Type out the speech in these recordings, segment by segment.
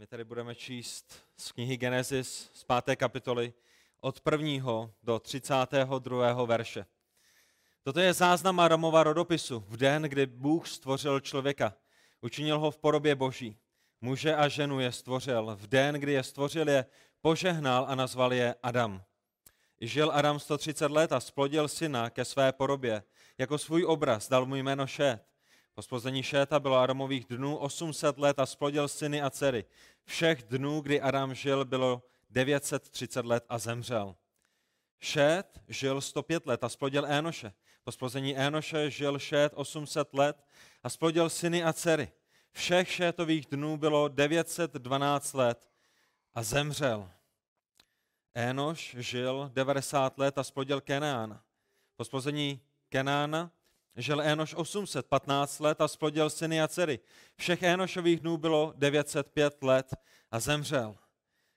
My tady budeme číst z knihy Genesis z 5. kapitoly od 1. do 32. verše. Toto je záznam Adamova rodopisu v den, kdy Bůh stvořil člověka. Učinil ho v podobě Boží. Muže a ženu je stvořil. V den, kdy je stvořil, je požehnal a nazval je Adam. Žil Adam 130 let a splodil syna ke své podobě. Jako svůj obraz dal mu jméno Šet. Po splození Šéta bylo Adamových dnů 800 let a splodil syny a dcery. Všech dnů, kdy Adam žil, bylo 930 let a zemřel. Šét žil 105 let a splodil Enoše. Po splození Enoše žil Šét 800 let a splodil syny a dcery. Všech Šétových dnů bylo 912 let a zemřel. Enoš žil 90 let a splodil Kenána. Po splození Kenána žil Enoš 815 let a splodil syny a dcery. Všech Enošových dnů bylo 905 let a zemřel.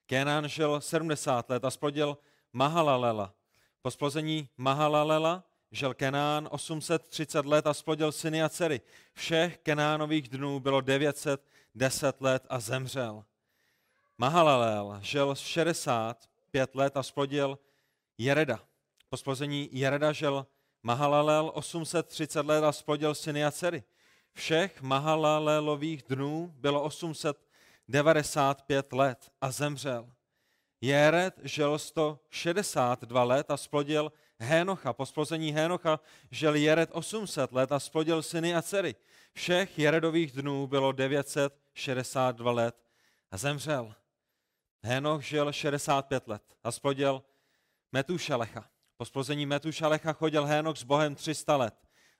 Kenán žil 70 let a splodil Mahalalela. Po splození Mahalalela žil Kenán 830 let a splodil syny a dcery. Všech Kenánových dnů bylo 910 let a zemřel. Mahalalel žil 65 let a splodil Jereda. Po splození Jereda žil Mahalalel 830 let a splodil syny a dcery. Všech Mahalalelových dnů bylo 895 let a zemřel. Jered žil 162 let a splodil Henocha. Po splození Henocha žil Jered 800 let a splodil syny a dcery. Všech Jeredových dnů bylo 962 let a zemřel. Henoch žil 65 let a splodil Metušalecha. Po splození Metušalecha chodil Henoch s Bohem 300 let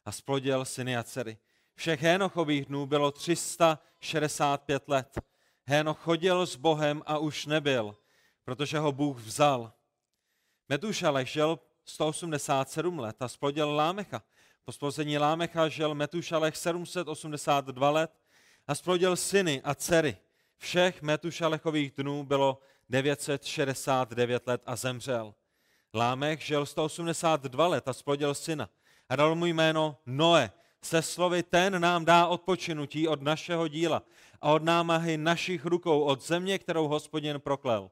a splodil syny a dcery. Všech Henochových dnů bylo 365 let. Henoch chodil s Bohem a už nebyl, protože ho Bůh vzal. Metušalech žil 187 let a splodil Lámecha. Po splození Lámecha žil Metušalech 782 let a splodil syny a dcery. Všech Metušalechových dnů bylo 969 let a zemřel. Lámech žil 182 let a splodil syna a dal mu jméno Noé. Se slovy, ten nám dá odpočinutí od našeho díla a od námahy našich rukou, od země, kterou Hospodin proklel.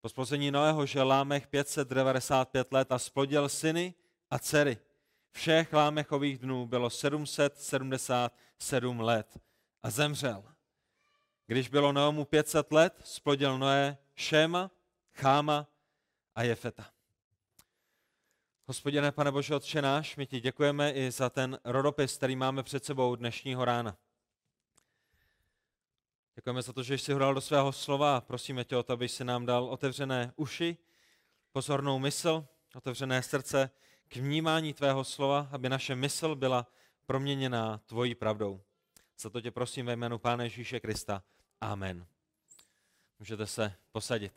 Po splození Noého žil Lámech 595 let a splodil syny a dcery. Všech Lámechových dnů bylo 777 let a zemřel. Když bylo Noému 500 let, splodil Noé Šéma, Cháma a Jafeta. Hospodine, Pane Bože, Otče náš, my ti děkujeme i za ten rodopis, který máme před sebou dnešního rána. Děkujeme za to, že jsi ho dal do svého slova a prosíme tě o to, aby jsi nám dal otevřené uši, pozornou mysl, otevřené srdce k vnímání tvého slova, aby naše mysl byla proměněná tvojí pravdou. Za to tě prosím ve jménu Pána Ježíše Krista. Amen. Můžete se posadit.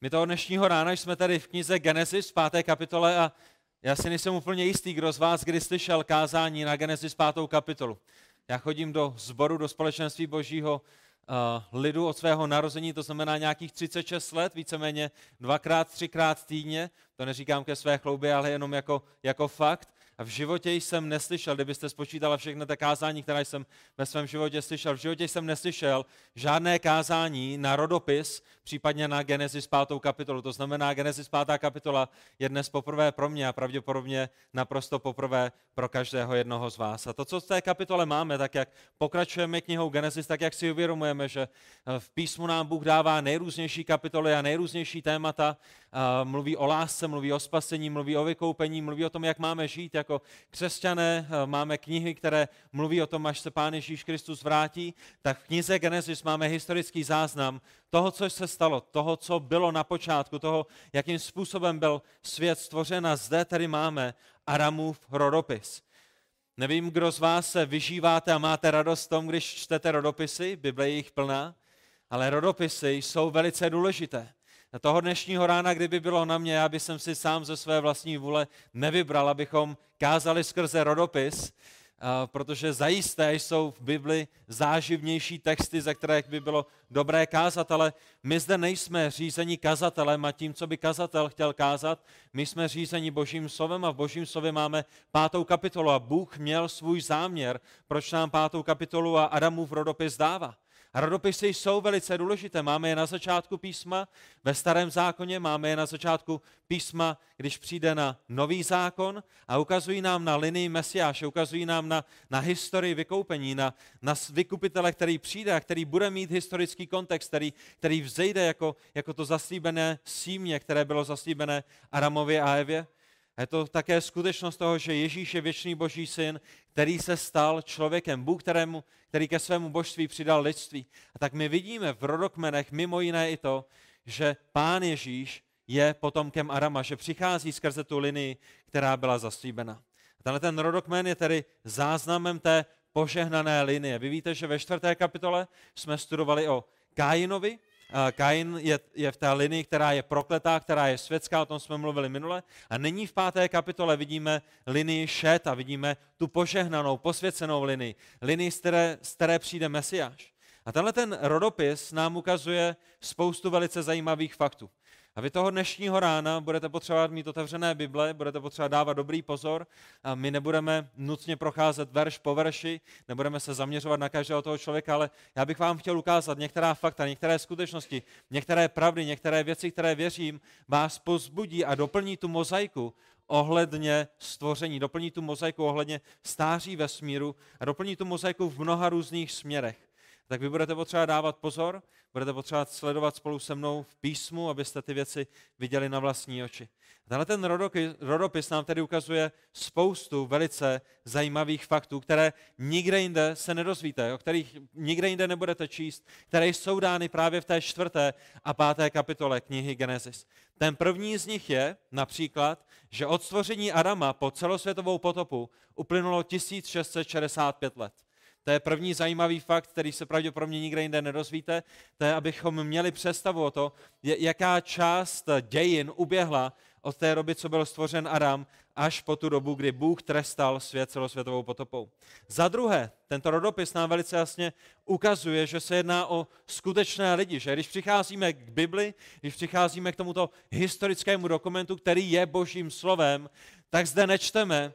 My toho dnešního rána jsme tady v knize Genesis v 5. kapitole a já si nejsem úplně jistý, kdo z vás kdy slyšel kázání na Genesis 5. kapitolu. Já chodím do sboru, do společenství Božího lidu od svého narození, to znamená nějakých 36 let, víceméně dvakrát, třikrát týdně, to neříkám ke své chloubě, ale jenom jako fakt. A v životě jsem neslyšel, kdybyste spočítala všechny ta kázání, která jsem ve svém životě slyšel, v životě jsem neslyšel žádné kázání na rodopis, případně na Genesis 5. kapitolu. To znamená, Genesis 5. kapitola je dnes poprvé pro mě a pravděpodobně naprosto poprvé pro každého jednoho z vás. A to, co v té kapitole máme, tak jak pokračujeme knihou Genesis, tak jak si uvědomujeme, že v písmu nám Bůh dává nejrůznější kapitoly a nejrůznější témata, mluví o lásce, mluví o spasení, mluví o vykoupení, mluví o tom, jak máme žít. Jako křesťané máme knihy, které mluví o tom, až se Pán Ježíš Kristus vrátí, tak v knize Genesis máme historický záznam toho, co se stalo, toho, co bylo na počátku, toho, jakým způsobem byl svět stvořen a zde tady máme Adamův rodopis. Nevím, kdo z vás se vyžíváte a máte radost v tom, když čtete rodopisy, Bible je jich plná, ale rodopisy jsou velice důležité. Na toho dnešního rána, kdyby bylo na mě, aby jsem si sám ze své vlastní vůle nevybral, abychom kázali skrze rodopis, protože zajisté jsou v Bibli záživnější texty, ze kterých by bylo dobré kázat, ale my zde nejsme řízení kazatelem a tím, co by kazatel chtěl kázat, my jsme řízení Božím slovem a v Božím slově máme 5. kapitolu a Bůh měl svůj záměr, proč nám 5. kapitolu a Adamův rodopis dává. Rodopisy jsou velice důležité. Máme je na začátku písma ve Starém zákoně, máme je na začátku písma, když přijde na Nový zákon, a ukazují nám na linii Mesiáše, ukazují nám na historii vykoupení, na vykupitele, který přijde a který bude mít historický kontext, který vzejde jako to zaslíbené símě, které bylo zaslíbené Adamovi a Evě. A je to také skutečnost toho, že Ježíš je věčný Boží syn, který se stal člověkem, Bůh, který ke svému božství přidal lidství. A tak my vidíme v rodokmenech mimo jiné i to, že Pán Ježíš je potomkem Adama, že přichází skrze tu linii, která byla zaslíbena. A tenhle ten rodokmen je tedy záznamem té požehnané linie. Vy víte, že ve 4. kapitole jsme studovali o Kainovi. Kain je v té linii, která je prokletá, která je světská, o tom jsme mluvili minule. A nyní v 5. kapitole vidíme linii Šet a vidíme tu požehnanou, posvěcenou linii, z které přijde Mesiáš. A tenhle ten rodopis nám ukazuje spoustu velice zajímavých faktů. A vy toho dnešního rána budete potřebovat mít otevřené Bible, budete potřebovat dávat dobrý pozor a my nebudeme nutně procházet verš po verši, nebudeme se zaměřovat na každého toho člověka, ale já bych vám chtěl ukázat některá fakta, některé skutečnosti, některé pravdy, některé věci, které věřím, vás povzbudí a doplní tu mozaiku ohledně stvoření, doplní tu mozaiku ohledně stáří vesmíru a doplní tu mozaiku v mnoha různých směrech. Tak vy budete potřebovat dávat pozor, budete potřebovat sledovat spolu se mnou v písmu, abyste ty věci viděli na vlastní oči. Tenhle ten rodopis nám tedy ukazuje spoustu velice zajímavých faktů, které nikde jinde se nedozvíte, o kterých nikde jinde nebudete číst, které jsou dány právě v té 4. a 5. kapitole knihy Genesis. Ten první z nich je například, že od stvoření Adama po celosvětovou potopu uplynulo 1665 let. To je první zajímavý fakt, který se pravděpodobně nikde jinde nedozvíte. To je, abychom měli představu o to, jaká část dějin uběhla od té doby, co byl stvořen Adam, až po tu dobu, kdy Bůh trestal svět celosvětovou potopou. Za druhé, tento rodopis nám velice jasně ukazuje, že se jedná o skutečné lidi, že když přicházíme k Bibli, když přicházíme k tomuto historickému dokumentu, který je Božím slovem, tak zde nečteme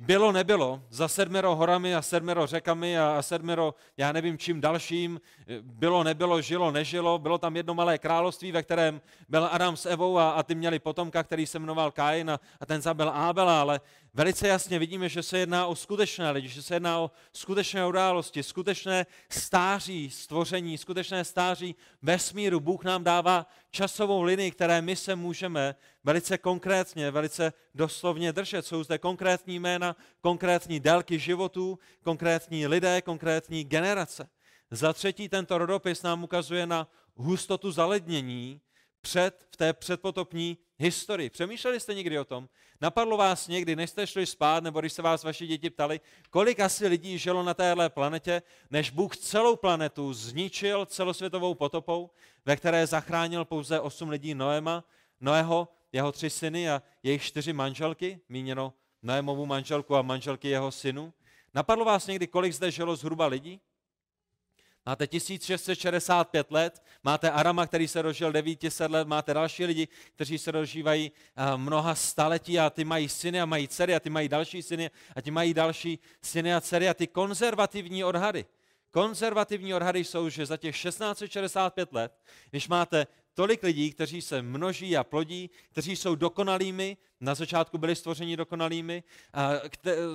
bylo, nebylo, za 7 horami a 7 řekami a 7 já nevím čím dalším, bylo, nebylo, žilo, nežilo, bylo tam jedno malé království, ve kterém byl Adam s Evou a ty měli potomka, který se jmenoval Kain a ten zabil Abela, ale velice jasně vidíme, že se jedná o skutečné lidi, že se jedná o skutečné události, skutečné stáří stvoření, skutečné stáří vesmíru. Bůh nám dává časovou linii, které my se můžeme velice konkrétně, velice doslovně držet. Jsou zde konkrétní jména, konkrétní délky životů, konkrétní lidé, konkrétní generace. Za třetí, tento rodopis nám ukazuje na hustotu zalednění v té předpotopní historii. Přemýšleli jste někdy o tom? Napadlo vás někdy, než jste šli spát, nebo když se vás vaši děti ptali, kolik asi lidí žilo na téhle planetě, než Bůh celou planetu zničil celosvětovou potopou, ve které zachránil pouze 8 lidí Noého, jeho 3 syny a jejich 4 manželky, míněno Noémovu manželku a manželky jeho synu. Napadlo vás někdy, kolik zde žilo zhruba lidí? Máte 1665 let, máte Adama, který se dožil 900 let, máte další lidi, kteří se dožívají mnoha staletí a ty mají syny a mají dcery a ty mají další syny a ti mají další syny a dcery a ty konzervativní odhady jsou, že za těch 1665 let, když máte tolik lidí, kteří se množí a plodí, kteří jsou dokonalými, na začátku byli stvořeni dokonalými, a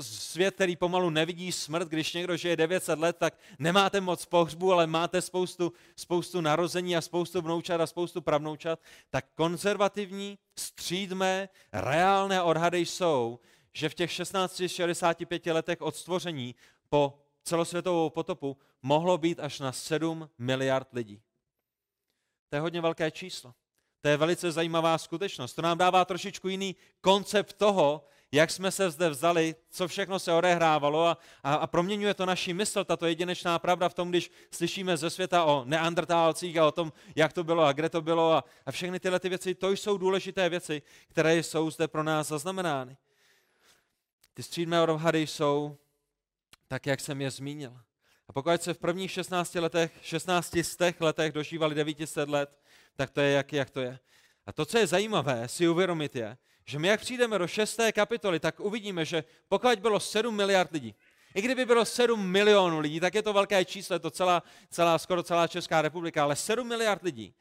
svět, který pomalu nevidí smrt, když někdo žije 900 let, tak nemáte moc pohřbu, ale máte spoustu narození a spoustu vnoučat a spoustu pravnoučat, tak konzervativní, střídmé, reálné odhady jsou, že v těch 1665 letech od stvoření po celosvětovou potopu mohlo být až na 7 miliard lidí. To je hodně velké číslo. To je velice zajímavá skutečnost. To nám dává trošičku jiný koncept toho, jak jsme se zde vzali, co všechno se odehrávalo a proměňuje to naši mysl, tato jedinečná pravda v tom, když slyšíme ze světa o neandertálcích a o tom, jak to bylo a kde to bylo a všechny tyhle ty věci, to jsou důležité věci, které jsou zde pro nás zaznamenány. Ty střídmé odhady jsou tak, jak jsem je zmínil. A pokud se v prvních 16 letech dožívali 900 let, tak to je, jak to je. A to, co je zajímavé si uvědomit je, že my, jak přijdeme do 6. kapitoly, tak uvidíme, že pokud bylo 7 miliard lidí, I kdyby bylo 7 milionů lidí, tak je to velké číslo, je to skoro celá Česká republika, ale 7 miliard lidí.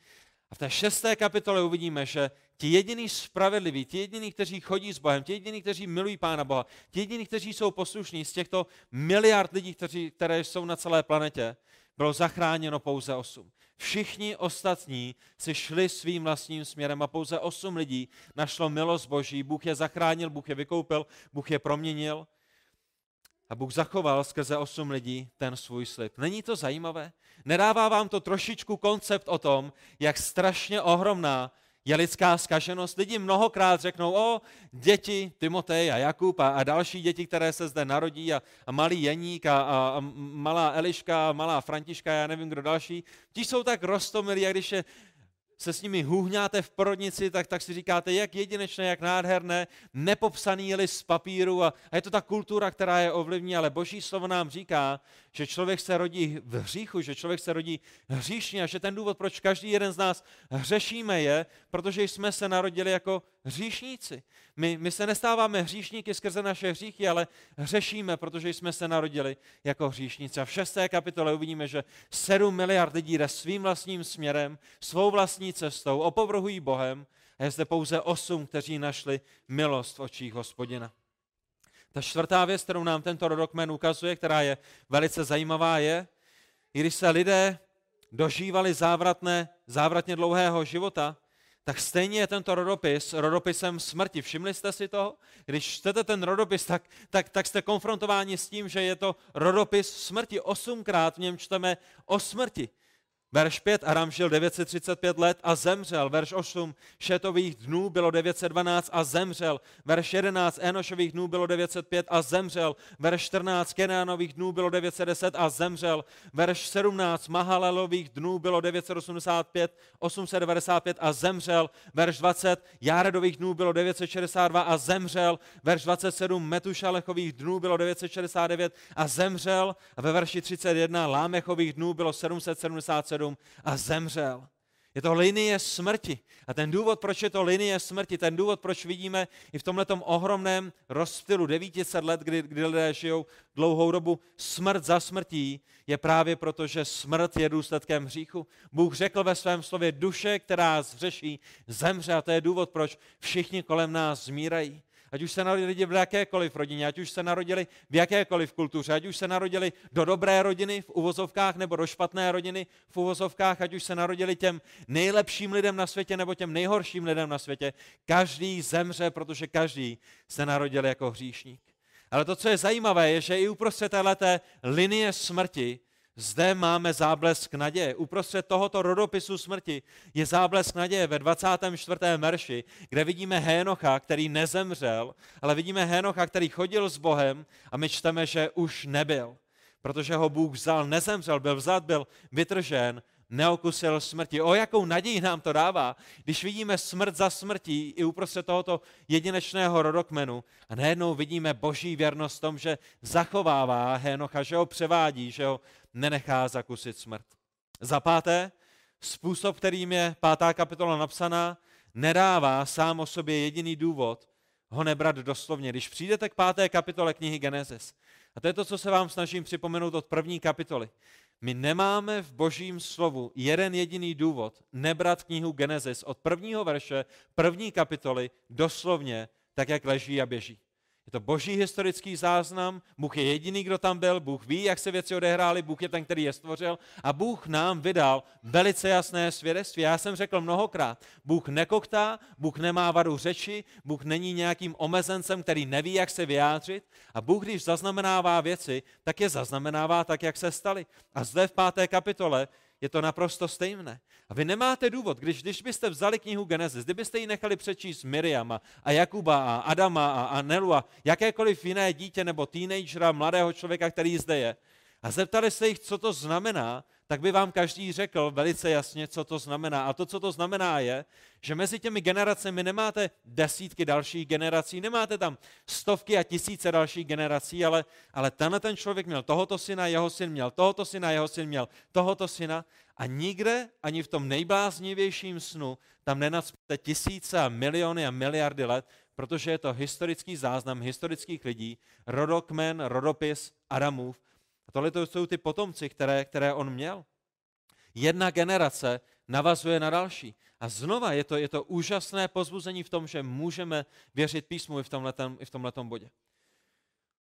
A v té 6. kapitole uvidíme, že ti jediní spravedliví, ti jediní, kteří chodí s Bohem, ti jediní, kteří milují Pána Boha, ti jediní, kteří jsou poslušní, z těchto miliard lidí, které jsou na celé planetě, bylo zachráněno pouze 8. Všichni ostatní si šli svým vlastním směrem a pouze 8 lidí našlo milost Boží. Bůh je zachránil, Bůh je vykoupil, Bůh je proměnil a Bůh zachoval skrze 8 lidí ten svůj slib. Není to zajímavé? Nedává vám to trošičku koncept o tom, jak strašně ohromná je lidská zkaženost? Lidi mnohokrát řeknou, děti Timotej a Jakub a další děti, které se zde narodí a malý Jeník a malá Eliška a malá Františka, já nevím, kdo další, ti jsou tak roztomilí a když se s nimi hůhňáte v porodnici, tak si říkáte, jak jedinečné, jak nádherné, nepopsaný list z papíru a je to ta kultura, která je ovlivní, ale Boží slovo nám říká, že člověk se rodí v hříchu, že člověk se rodí hříšně a že ten důvod, proč každý jeden z nás hřešíme je, protože jsme se narodili jako hříšníci. My se nestáváme hříšníky skrze naše hříchy, ale hřešíme, protože jsme se narodili jako hříšníci. A v 6. kapitole uvidíme, že 7 miliard lidí jde svým vlastním směrem, svou vlastní cestou, opovrhují Bohem a je zde pouze 8, kteří našli milost v očích Hospodina. Ta 4. věc, kterou nám tento rodokmen ukazuje, která je velice zajímavá, je, i když se lidé dožívali závratně dlouhého života, tak stejně je tento rodopis rodopisem smrti. Všimli jste si toho? Když čtete ten rodopis, tak jste konfrontováni s tím, že je to rodopis smrti. 8krát v něm čteme o smrti. Verš 5, Adam žil 935 let a zemřel. Verš 8, Šetových dnů bylo 912 a zemřel. Verš 11, Enošových dnů bylo 905 a zemřel. Verš 14, Kenánových dnů bylo 910 a zemřel. Verš 17, Mahalelových dnů bylo 895 a zemřel. Verš 20, Jaredových dnů bylo 962 a zemřel. Verš 27, Metušalechových dnů bylo 969 a zemřel. A ve verši 31, Lámechových dnů bylo 777 a zemřel. Je to linie smrti. A ten důvod, proč je to linie smrti, ten důvod, proč vidíme i v tomhletom ohromném rozptylu 900 let, kdy lidé žijou dlouhou dobu smrt za smrtí, je právě proto, že smrt je důsledkem hříchu. Bůh řekl ve svém slově, duše, která zhřeší, zemře. A to je důvod, proč všichni kolem nás zmírají. Ať už se narodili v jakékoliv rodině, ať už se narodili v jakékoliv kultuře, ať už se narodili do dobré rodiny v uvozovkách nebo do špatné rodiny v uvozovkách, ať už se narodili těm nejlepším lidem na světě nebo těm nejhorším lidem na světě, každý zemře, protože každý se narodil jako hříšník. Ale to, co je zajímavé, je, že i uprostřed téhleté linie smrti zde máme záblesk naděje. Uprostřed tohoto rodopisu smrti je záblesk naděje ve 24. verši, kde vidíme Henocha, který nezemřel, ale vidíme Henocha, který chodil s Bohem a my čteme, že už nebyl, protože ho Bůh vzal, nezemřel, byl vzat, byl vytržen, neokusil smrti. O jakou naději nám to dává, když vidíme smrt za smrtí i uprostřed tohoto jedinečného rodokmenu a najednou vidíme Boží věrnost v tom, že zachovává Henocha, že ho převádí, že ho nenechá zakusit smrt. Za 5. způsob, kterým je 5. kapitola napsaná, nedává sám o sobě jediný důvod ho nebrat doslovně. Když přijdete k 5. kapitole knihy Genesis, a to je to, co se vám snažím připomenout od 1. kapitoly, my nemáme v Božím slovu jeden jediný důvod nebrat knihu Genesis od 1. verše 1. kapitoly doslovně, tak jak leží a běží. Je to Boží historický záznam, Bůh je jediný, kdo tam byl, Bůh ví, jak se věci odehrály, Bůh je ten, který je stvořil a Bůh nám vydal velice jasné svědectví. Já jsem řekl mnohokrát, Bůh nekoktá, Bůh nemá vadu řeči, Bůh není nějakým omezencem, který neví, jak se vyjádřit a Bůh, když zaznamenává věci, tak je zaznamenává tak, jak se staly. A zde v 5. kapitole je to naprosto stejné. A vy nemáte důvod, když byste vzali knihu Genesis, kdybyste ji nechali přečíst Miriam a Jakuba a Adama a Nelu a jakékoliv jiné dítě nebo teenagera, mladého člověka, který zde je, a zeptali se jich, co to znamená, tak by vám každý řekl velice jasně, co to znamená. A to, co to znamená, je, že mezi těmi generacemi nemáte desítky dalších generací, nemáte tam stovky a tisíce dalších generací, ale tenhle ten člověk měl tohoto syna, jeho syn měl tohoto syna, jeho syn měl tohoto syna a nikde, ani v tom nejbláznivějším snu, tam nenacpěte tisíce a miliony a miliardy let, protože je to historický záznam historických lidí, rodokmen, rodopis Adamův. A tohle to jsou ty potomci, které on měl. Jedna generace navazuje na další. A znova je to úžasné povzbuzení v tom, že můžeme věřit písmu i v tomhletom bodě.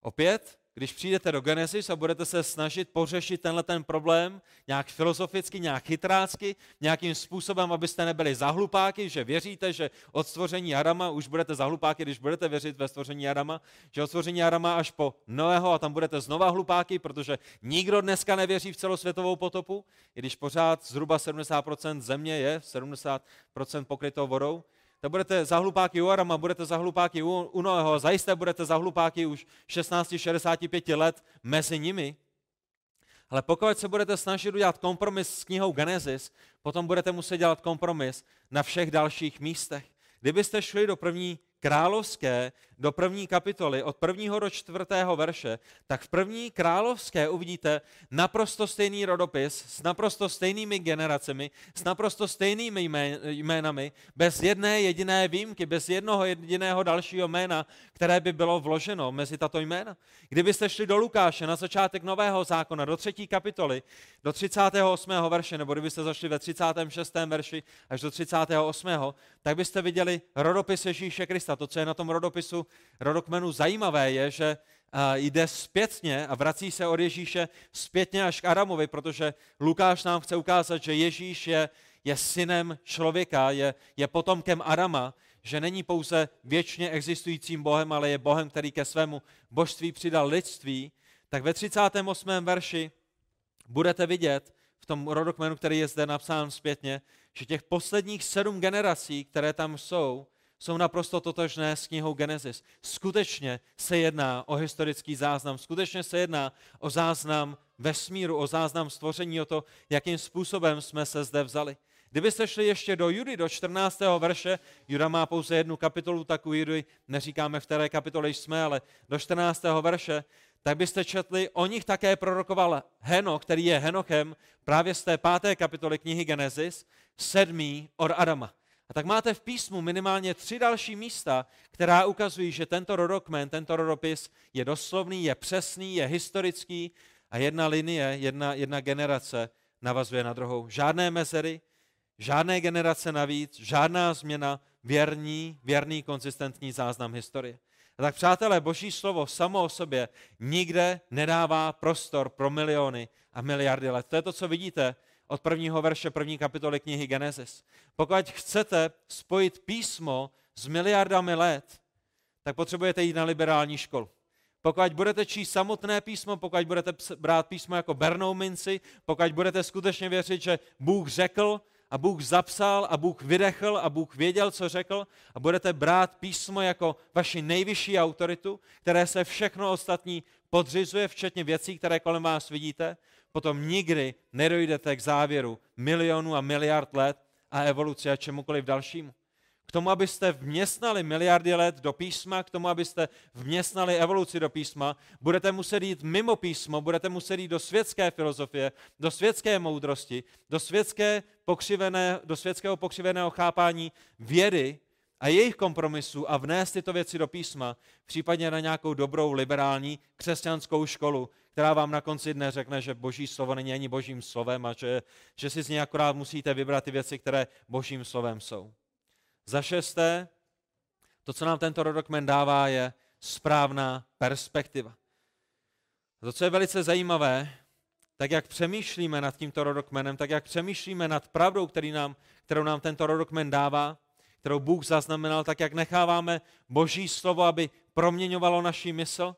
Opět, když přijdete do Genesis a budete se snažit pořešit tenhleten problém nějak filozoficky, nějak chytrácky, nějakým způsobem, abyste nebyli zahlupáky, že věříte, že od stvoření Adama, už budete zahlupáky, když budete věřit ve stvoření Adama, že od stvoření Adama až po Noého a tam budete znova hlupáky, protože nikdo dneska nevěří v celosvětovou potopu, i když pořád zhruba 70% země je 70% pokrytou vodou, tak budete zahlupáky u Adama, budete zahlupáky u Noého, zajisté budete zahlupáky už 16-65 let mezi nimi. Ale pokud se budete snažit udělat kompromis s knihou Genesis, potom budete muset dělat kompromis na všech dalších místech. Kdybyste šli do První Královské, do první kapitoly, od 1. do 4. verše, tak v První Královské uvidíte naprosto stejný rodopis s naprosto stejnými generacemi, s naprosto stejnými jménami, bez jedné jediné výjimky, bez jednoho jediného dalšího jména, které by bylo vloženo mezi tato jména. Kdybyste šli do Lukáše na začátek Nového zákona, do 3. kapitoly, do 38. verše, nebo kdybyste zašli ve 36. verši až do 38., tak byste viděli rodopis Ježíše Krista. To, co je na tom rodopisu rodokmenu zajímavé, je, že jde zpětně a vrací se od Ježíše zpětně až k Adamovi, protože Lukáš nám chce ukázat, že Ježíš je synem člověka, je potomkem Adama, že není pouze věčně existujícím Bohem, ale je Bohem, který ke svému božství přidal lidství. Tak ve 38. verši budete vidět v tom rodokmenu, který je zde napsán zpětně, že těch posledních 7 generací, které tam jsou naprosto totožné s knihou Genesis. Skutečně se jedná o historický záznam, skutečně se jedná o záznam vesmíru, o záznam stvoření, o to, jakým způsobem jsme se zde vzali. Kdybyste šli ještě do Judy, do 14. verše, Juda má pouze 1 kapitolu, tak u Judy neříkáme, v které kapitole jsme, ale do 14. verše, tak byste četli, o nich také prorokoval Henoch, který je Henochem právě z té 5. kapitoly knihy Genesis, 7. od Adama. A tak máte v písmu minimálně 3 další místa, která ukazují, že tento rodokmen, tento rodopis je doslovný, je přesný, je historický a jedna linie, jedna generace navazuje na druhou. Žádné mezery, žádné generace navíc, žádná změna, věrný, konzistentní záznam historie. A tak přátelé, Boží slovo samo o sobě nikde nedává prostor pro miliony a miliardy let. To je to, co vidíte od 1. verše 1. kapitoly knihy Genesis. Pokud chcete spojit písmo s miliardami let, tak potřebujete jít na liberální školu. Pokud budete číst samotné písmo, pokud budete brát písmo jako bernou minci, pokud budete skutečně věřit, že Bůh řekl a Bůh zapsal a Bůh vydechl a Bůh věděl, co řekl, a budete brát písmo jako vaši nejvyšší autoritu, které se všechno ostatní podřizuje, včetně věcí, které kolem vás vidíte, potom nikdy nedojdete k závěru milionů a miliard let a evoluci a čemukoliv dalšímu. K tomu, abyste vměstnali miliardy let do písma, k tomu, abyste vměstnali evoluci do písma, budete muset jít mimo písmo, budete muset jít do světské filozofie, do světské moudrosti, do světského pokřiveného chápání vědy a jejich kompromisů a vnést tyto věci do písma, případně na nějakou dobrou liberální křesťanskou školu, která vám na konci dne řekne, že Boží slovo není ani Božím slovem a že si z něj akorát musíte vybrat ty věci, které Božím slovem jsou. Za 6. to, co nám tento rodokmen dává, je správná perspektiva. To, co je velice zajímavé, tak jak přemýšlíme nad tímto rodokmenem, tak jak přemýšlíme nad pravdou, kterou nám tento rodokmen dává, kterou Bůh zaznamenal, tak jak necháváme Boží slovo, aby proměňovalo naši mysl,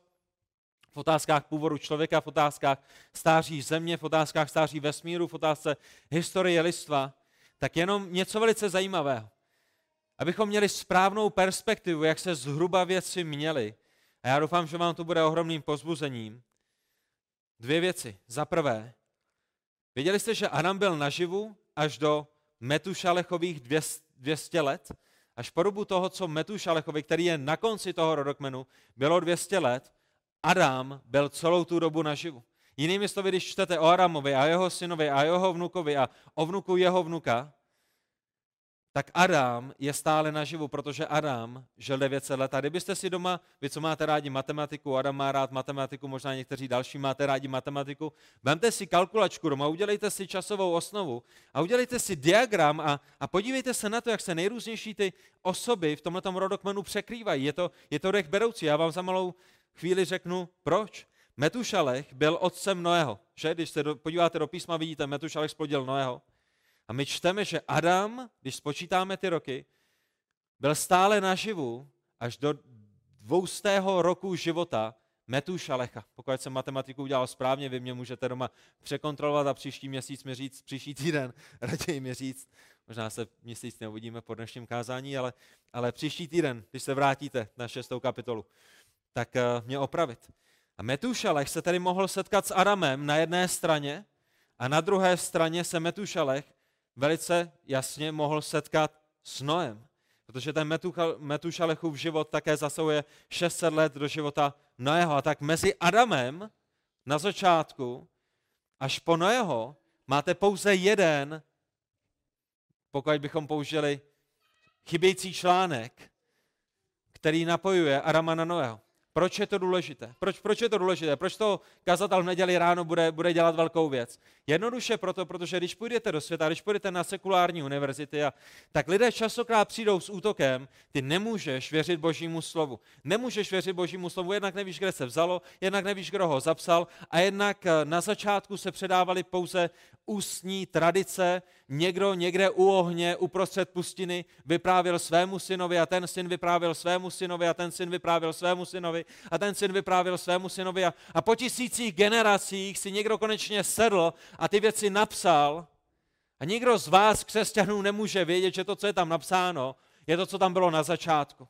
v otázkách původu člověka, v otázkách stáří země, v otázkách stáří vesmíru, v otázce historie lidstva, tak jenom něco velice zajímavého. Abychom měli správnou perspektivu, jak se zhruba věci měly. A já doufám, že vám to bude ohromným povzbuzením. 2 věci. Za prvé, věděli jste, že Adam byl naživu až do Metušalechových 200 let? Až po dobu toho, co Metušalechovi, který je na konci toho rodokmenu, bylo 200 let, Adam byl celou tu dobu naživu. Jinými slovy, když čtete o Adamovi a jeho synovi a jeho vnukovi a o vnuku jeho vnuka, tak Adam je stále naživu, protože Adam žil 900 let. A kdybyste si doma, vy co máte rádi matematiku, Adam má rád matematiku, možná někteří další máte rádi matematiku, vemte si kalkulačku doma, udělejte si časovou osnovu a udělejte si diagram a podívejte se na to, jak se nejrůznější ty osoby v tomhletom rodokmenu překrývají. Je to dech beroucí. Já vám za malou chvíli řeknu, proč. Metušalech byl otcem Noého. Že? Když se podíváte do písma, vidíte, Metušalech splodil Noého. A my čteme, že Adam, když spočítáme ty roky, byl stále naživu až do 200. roku života Metušalecha. Pokud jsem matematiku udělal správně, vy mě můžete doma překontrolovat a příští týden raději mi říct, možná se měsíc neuvidíme po dnešním kázání, ale příští týden, když se vrátíte na 6. kapitolu, tak mě opravit. A Metušalech se tedy mohl setkat s Adamem na jedné straně a na druhé straně se Metušalech velice jasně mohl setkat s Noem, protože ten Metušalechův život také zasahuje 600 let do života Noého. A tak mezi Adamem na začátku až po Noého máte pouze jeden, pokud bychom použili chybějící článek, který napojuje Adama na Noého. Proč je to důležité? Proč je to důležité? Proč to kazatel v neděli ráno bude dělat velkou věc? Jednoduše proto, protože když půjdete do světa, když půjdete na sekulární univerzity, tak lidé častokrát přijdou s útokem, ty nemůžeš věřit Božímu slovu. Nemůžeš věřit Božímu slovu, jednak nevíš, kde se vzalo, jednak nevíš, kdo ho zapsal a jednak na začátku se předávaly pouze ústní tradice, někdo někde u ohně, uprostřed pustiny vyprávěl svému synovi a ten syn vyprávěl svému synovi a ten syn vyprávěl svému synovi a ten syn vyprávěl svému synovi a po tisících generacích si někdo konečně sedl a ty věci napsal a nikdo z vás, křesťanů, nemůže vědět, že to, co je tam napsáno, je to, co tam bylo na začátku.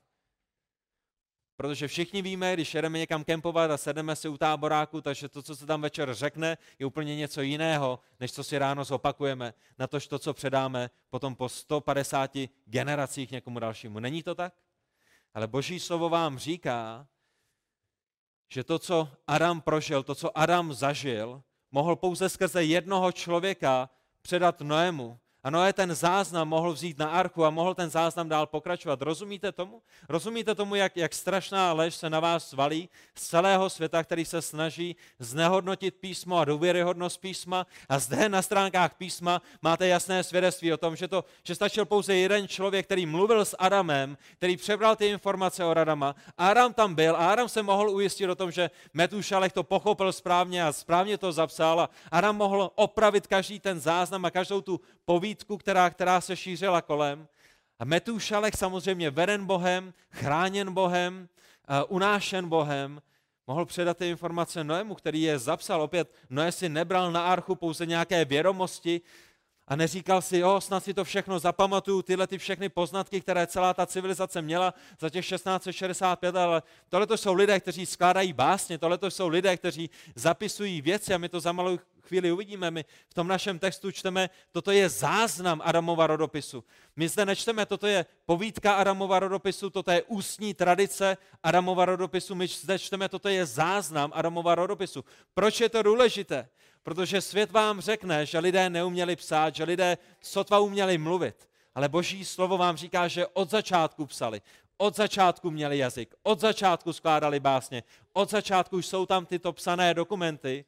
Protože všichni víme, když jedeme někam kempovat a sedneme si u táboráku, takže to, co se tam večer řekne, je úplně něco jiného, než co si ráno zopakujeme, natož to, co předáme potom po 150 generacích někomu dalšímu. Není to tak? Ale Boží slovo vám říká, že to, co Adam prožil, to, co Adam zažil, mohl pouze skrze jednoho člověka předat Noému. A Noé ten záznam mohl vzít na archu a mohl ten záznam dál pokračovat. Rozumíte tomu? Rozumíte tomu, jak strašná lež se na vás valí z celého světa, který se snaží znehodnotit písmo a důvěryhodnost písma? A zde na stránkách písma máte jasné svědectví o tom, že stačil pouze jeden člověk, který mluvil s Adamem, který přebral ty informace od Adama. Adam tam byl a Adam se mohl ujistit o tom, že Metušalech to pochopil správně a správně to zapsal a Adam mohl opravit každý ten záznam a každou tu povídku, která se šířila kolem. A Metušalech samozřejmě veden Bohem, chráněn Bohem, unášen Bohem, mohl předat ty informace Noému, který je zapsal. Opět Noé si nebral na archu pouze nějaké vědomosti a neříkal si, snad si to všechno zapamatuju, ty všechny poznatky, které celá ta civilizace měla za těch 1665, ale tohleto jsou lidé, kteří skládají básně, tohleto jsou lidé, kteří zapisují věci a my to za malou chvíli uvidíme. My v tom našem textu čteme, toto je záznam Adamova rodopisu. My zde nečteme, toto je povídka Adamova rodopisu, toto je ústní tradice Adamova rodopisu, my zde čteme, toto je záznam Adamova rodopisu. Proč je to důležité? Protože svět vám řekne, že lidé neuměli psát, že lidé sotva uměli mluvit, ale Boží slovo vám říká, že od začátku psali, od začátku měli jazyk, od začátku skládali básně, od začátku už jsou tam tyto psané dokumenty.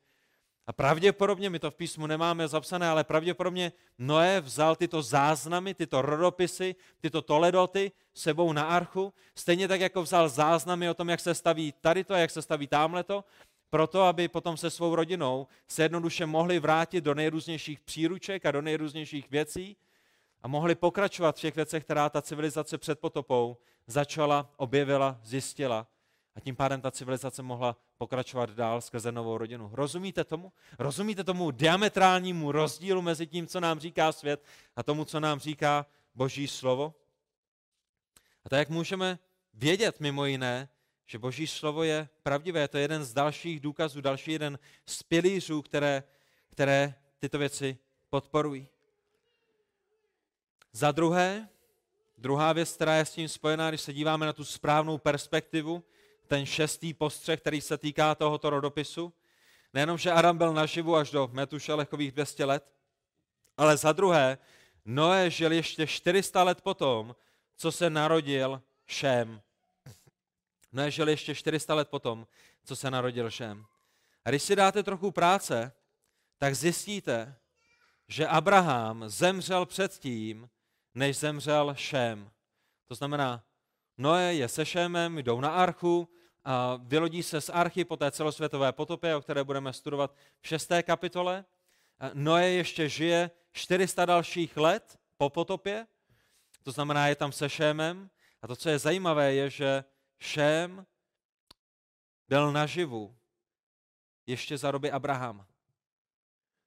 A pravděpodobně, my to v písmu nemáme zapsané, ale pravděpodobně Noé vzal tyto záznamy, tyto rodopisy, tyto toledoty sebou na archu, stejně tak, jako vzal záznamy o tom, jak se staví tady to a jak se staví támhleto, proto, aby potom se svou rodinou se jednoduše mohli vrátit do nejrůznějších příruček a do nejrůznějších věcí a mohli pokračovat v těch věcech, která ta civilizace před potopou začala, objevila, zjistila. A tím pádem ta civilizace mohla pokračovat dál skrze novou rodinu. Rozumíte tomu? Rozumíte tomu diametrálnímu rozdílu mezi tím, co nám říká svět a tomu, co nám říká Boží slovo? A tak jak můžeme vědět mimo jiné, že Boží slovo je pravdivé, je to jeden z dalších důkazů, další jeden z pilířů, které tyto věci podporují. Za druhé, druhá věc, která je s tím spojená, když se díváme na tu správnou perspektivu, ten 6. postřeh, který se týká tohoto rodopisu. Nejenom, že Adam byl naživu až do Metušalechových 200 let, ale za druhé, Noé žil ještě 400 let potom, co se narodil Šém. Noé žil ještě 400 let potom, co se narodil Šém. A když si dáte trochu práce, tak zjistíte, že Abraham zemřel předtím, než zemřel Šém. To znamená, Noé je se Šémem, jdou na archu, a vylodí se z archy po té celosvětové potopě, o které budeme studovat v 6. kapitole. Noé ještě žije 400 dalších let po potopě, to znamená, je tam se Šémem. A to, co je zajímavé, je, že Šém byl naživu ještě za doby Abrahama.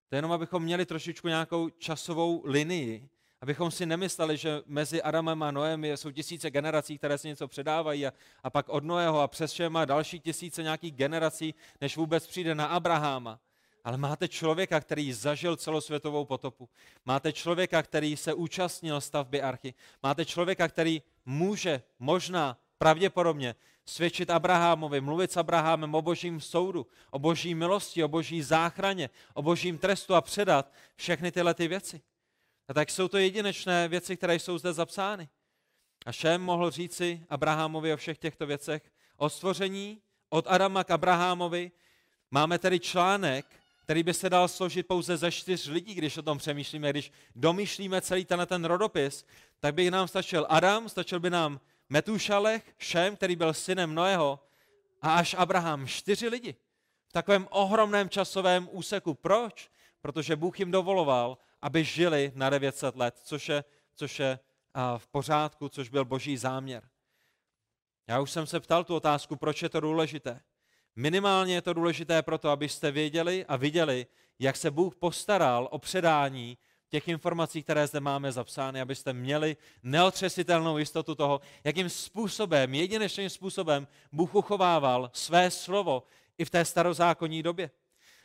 To je jenom, abychom měli trošičku nějakou časovou linii, abychom si nemysleli, že mezi Adamem a Noem jsou tisíce generací, které si něco předávají a pak od Noého a přes Šéma další tisíce nějakých generací, než vůbec přijde na Abraháma. Ale máte člověka, který zažil celosvětovou potopu. Máte člověka, který se účastnil stavby archy. Máte člověka, který může, možná, pravděpodobně svědčit Abrahamovi, mluvit s Abrahamem o božím soudu, o boží milosti, o boží záchraně, o božím trestu a předat všechny tyhle ty věci. A tak jsou to jedinečné věci, které jsou zde zapsány. A Šém mohl říci Abrahamovi o všech těchto věcech. O stvoření od Adama k Abrahamovi máme tedy článek, který by se dal složit pouze ze 4 lidí, když o tom přemýšlíme. Když domýšlíme celý ten rodopis, tak by nám stačil Adam, stačil by nám Metušalech, Šém, který byl synem Noého, a až Abraham. 4 lidi. V takovém ohromném časovém úseku. Proč? Protože Bůh jim dovoloval, aby žili na 900 let, což je v pořádku, což byl boží záměr. Já už jsem se ptal tu otázku, proč je to důležité. Minimálně je to důležité proto, abyste věděli a viděli, jak se Bůh postaral o předání těch informací, které zde máme zapsány, abyste měli neotřesitelnou jistotu toho, jakým způsobem, jedinečným způsobem Bůh uchovával své slovo i v té starozákonní době.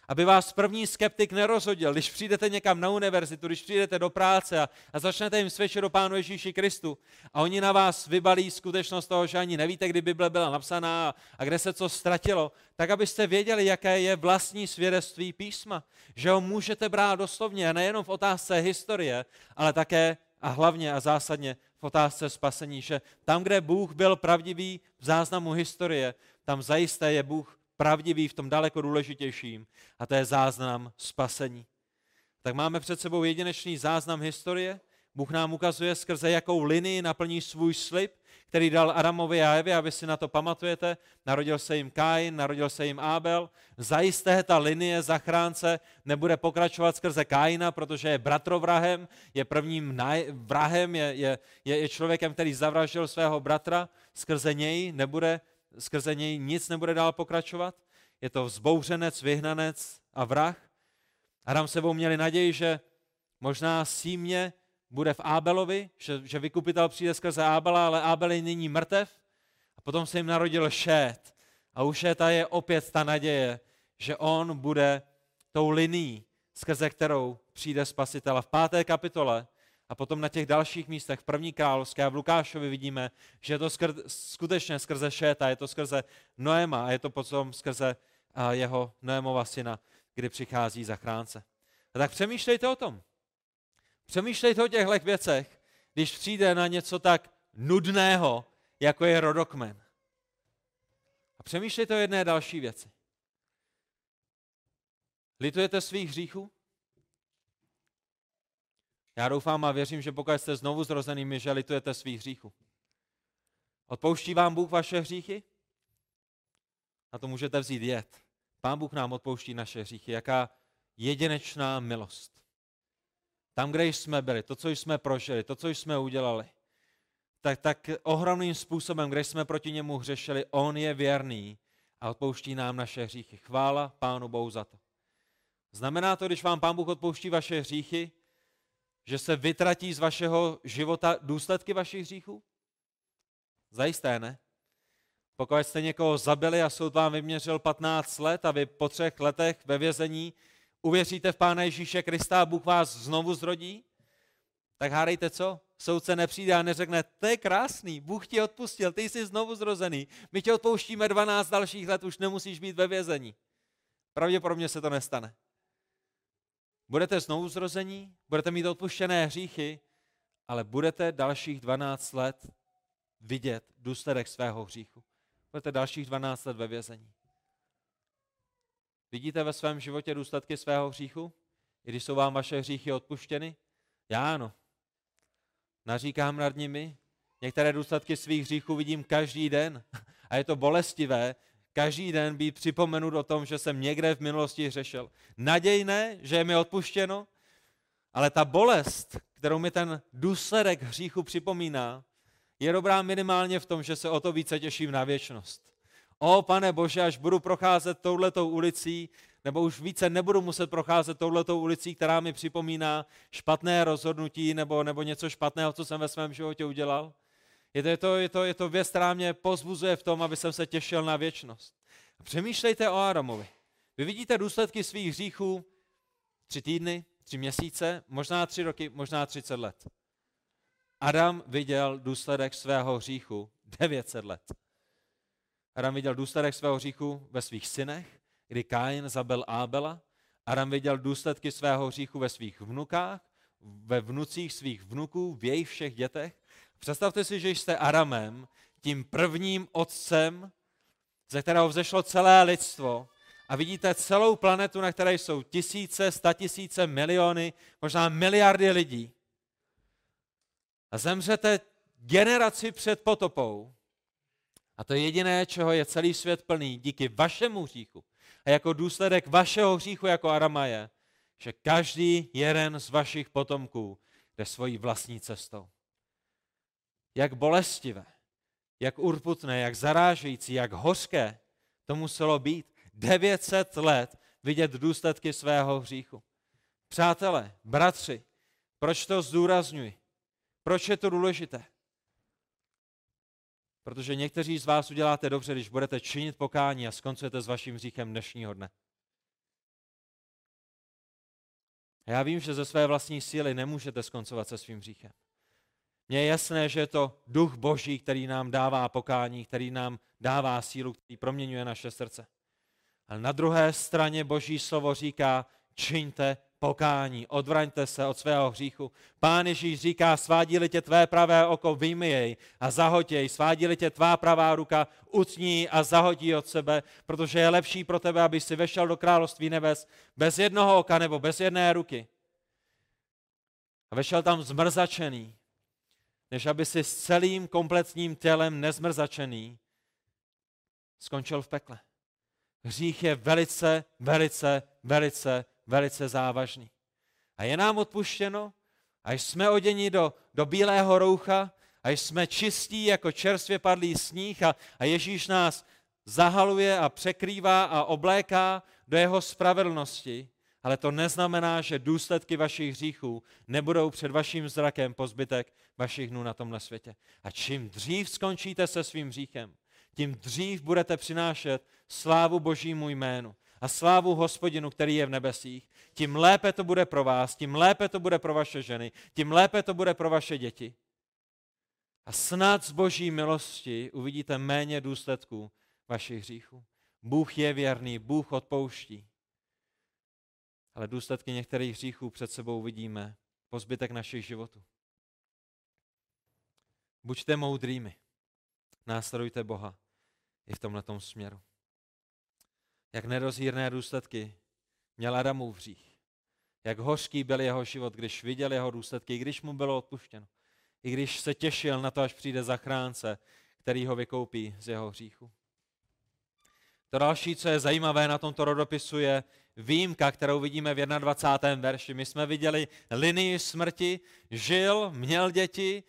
Aby vás první skeptik nerozhodil, když přijdete někam na univerzitu, když přijdete do práce a začnete jim svědčit o Pánu Ježíši Kristu a oni na vás vybalí skutečnost toho, že ani nevíte, kdy Bible byla napsaná a kde se co ztratilo, tak abyste věděli, jaké je vlastní svědectví písma, že ho můžete brát doslovně, nejenom v otázce historie, ale také a hlavně a zásadně v otázce spasení, že tam, kde Bůh byl pravdivý v záznamu historie, tam zajisté je Bůh pravdivý v tom daleko důležitějším, a to je záznam spasení. Tak máme před sebou jedinečný záznam historie. Bůh nám ukazuje, skrze jakou linii naplní svůj slib, který dal Adamovi a Evě, a vy si na to pamatujete. Narodil se jim Kain, narodil se jim Abel. Zajisté ta linie zachránce nebude pokračovat skrze Kaina, protože je bratrovrahem, je prvním vrahem, je člověkem, který zavraždil svého bratra. Skrze něj nic nebude dál pokračovat. Je to vzbouřenec, vyhnanec a vrah. Adam sebou měli naději, že možná símě bude v Ábelovi, že vykupitel přijde skrze Ábela, ale Ábel je nyní mrtev. A potom se jim narodil Šét. A u Šéta je opět ta naděje, že on bude tou linií, skrze kterou přijde spasitel. A v 5. kapitole a potom na těch dalších místech v První Královské a v Lukášovi vidíme, že je to skutečně skrze Šéta, je to skrze Noéma a je to potom skrze jeho Noémova syna, kdy přichází zachránce. A tak přemýšlejte o tom. Přemýšlejte o těchto věcech, když přijde na něco tak nudného, jako je rodokmen. A přemýšlejte o jedné další věci. Litujete svých hříchů? Já doufám a věřím, že pokud jste znovu zrozenými, že litujete svých hříchů. Odpouští vám Bůh vaše hříchy? Na to můžete vzít jed. Pán Bůh nám odpouští naše hříchy. Jaká jedinečná milost. Tam, kde jsme byli, to, co jsme prožili, to, co jsme udělali, tak ohromným způsobem, kde jsme proti němu hřešili, on je věrný a odpouští nám naše hříchy. Chvála Pánu Bohu za to. Znamená to, když vám Pán Bůh odpouští vaše hříchy, že se vytratí z vašeho života důsledky vašich hříchů? Zajisté ne. Pokud jste někoho zabili a soud vám vyměřil 15 let a vy po 3 letech ve vězení uvěříte v Pána Ježíše Krista a Bůh vás znovu zrodí, tak hádejte co? Soudce nepřijde a neřekne, to je krásný, Bůh ti odpustil, ty jsi znovu zrozený, my ti odpouštíme 12 dalších let, už nemusíš být ve vězení. Pravděpodobně se to nestane. Budete znovuzrození, budete mít odpuštěné hříchy, ale budete dalších 12 let vidět důsledek svého hříchu. Budete dalších 12 let ve vězení. Vidíte ve svém životě důsledky svého hříchu? I když jsou vám vaše hříchy odpuštěny? Já ano. Naříkám nad nimi. Některé důsledky svých hříchů vidím každý den. A je to bolestivé každý den být připomenut o tom, že jsem někde v minulosti hřešil. Nadějné, že je mi odpuštěno, ale ta bolest, kterou mi ten důsledek hříchu připomíná, je dobrá minimálně v tom, že se o to více těším na věčnost. O, Pane Bože, až budu procházet touhletou ulicí, nebo už více nebudu muset procházet touhletou ulicí, která mi připomíná špatné rozhodnutí nebo něco špatného, co jsem ve svém životě udělal. Je to věc, která mě pozbuzuje v tom, aby jsem se těšil na věčnost. Přemýšlejte o Adamovi. Vy vidíte důsledky svých hříchů 3 týdny, 3 měsíce, možná 3 roky, možná 30 let. Adam viděl důsledek svého hříchu 900 let. Adam viděl důsledek svého hříchu ve svých synech, kdy Kain zabil Abela. Adam viděl důsledky svého hříchu ve svých vnukách, ve vnucích svých vnuků, v jejich všech dětech. Představte si, že jste Adamem, tím prvním otcem, ze kterého vzešlo celé lidstvo, a vidíte celou planetu, na které jsou tisíce, statisíce, miliony, možná miliardy lidí. A zemřete generaci před potopou. A to je jediné, čeho je celý svět plný díky vašemu hříchu. A jako důsledek vašeho hříchu jako Adama je, že každý jeden z vašich potomků jde svojí vlastní cestou. Jak bolestivé, jak urputné, jak zarážející, jak hořké to muselo být. 900 let vidět důsledky svého hříchu. Přátelé, bratři, proč to zdůrazňuji? Proč je to důležité? Protože někteří z vás uděláte dobře, když budete činit pokání a skoncujete s vaším hříchem dnešního dne. A já vím, že ze své vlastní síly nemůžete skoncovat se svým hříchem. Mně je jasné, že je to duch Boží, který nám dává pokání, který nám dává sílu, který proměňuje naše srdce. Ale na druhé straně Boží slovo říká, čiňte pokání, odvraňte se od svého hříchu. Pán Ježíš říká, svádí-li tě tvé pravé oko, vyjmi jej a zahoď jej, svádí-li tě tvá pravá ruka, utni ji a zahoď ji od sebe, protože je lepší pro tebe, aby si vešel do království nebes bez jednoho oka nebo bez jedné ruky. A vešel tam zmrzačený, než aby si s celým kompletním tělem nezmrzačený skončil v pekle. Hřích je velice, velice, velice, velice závažný. A je nám odpuštěno, a jsme oděni do bílého roucha, a jsme čistí jako čerstvě padlý sníh a Ježíš nás zahaluje a překrývá a obléká do jeho spravedlnosti, ale to neznamená, že důsledky vašich hříchů nebudou před vaším zrakem po zbytek vašich dnů na tomhle světě. A čím dřív skončíte se svým hříchem, tím dřív budete přinášet slávu Božímu jménu a slávu Hospodinu, který je v nebesích. Tím lépe to bude pro vás, tím lépe to bude pro vaše ženy, tím lépe to bude pro vaše děti. A snad z Boží milosti uvidíte méně důsledků vašich hříchů. Bůh je věrný, Bůh odpouští. Ale důsledky některých hříchů před sebou vidíme po zbytek našich životů. Buďte moudrými, následujte Boha i v tomhletom směru. Jak nedozírné důsledky měl Adamův hřích. Jak hořký byl jeho život, když viděl jeho důsledky, i když mu bylo odpuštěno. I když se těšil na to, až přijde zachránce, který ho vykoupí z jeho hříchu. To další, co je zajímavé na tomto rodopisu, je výjimka, kterou vidíme v 21. verši. My jsme viděli linii smrti, žil, měl děti,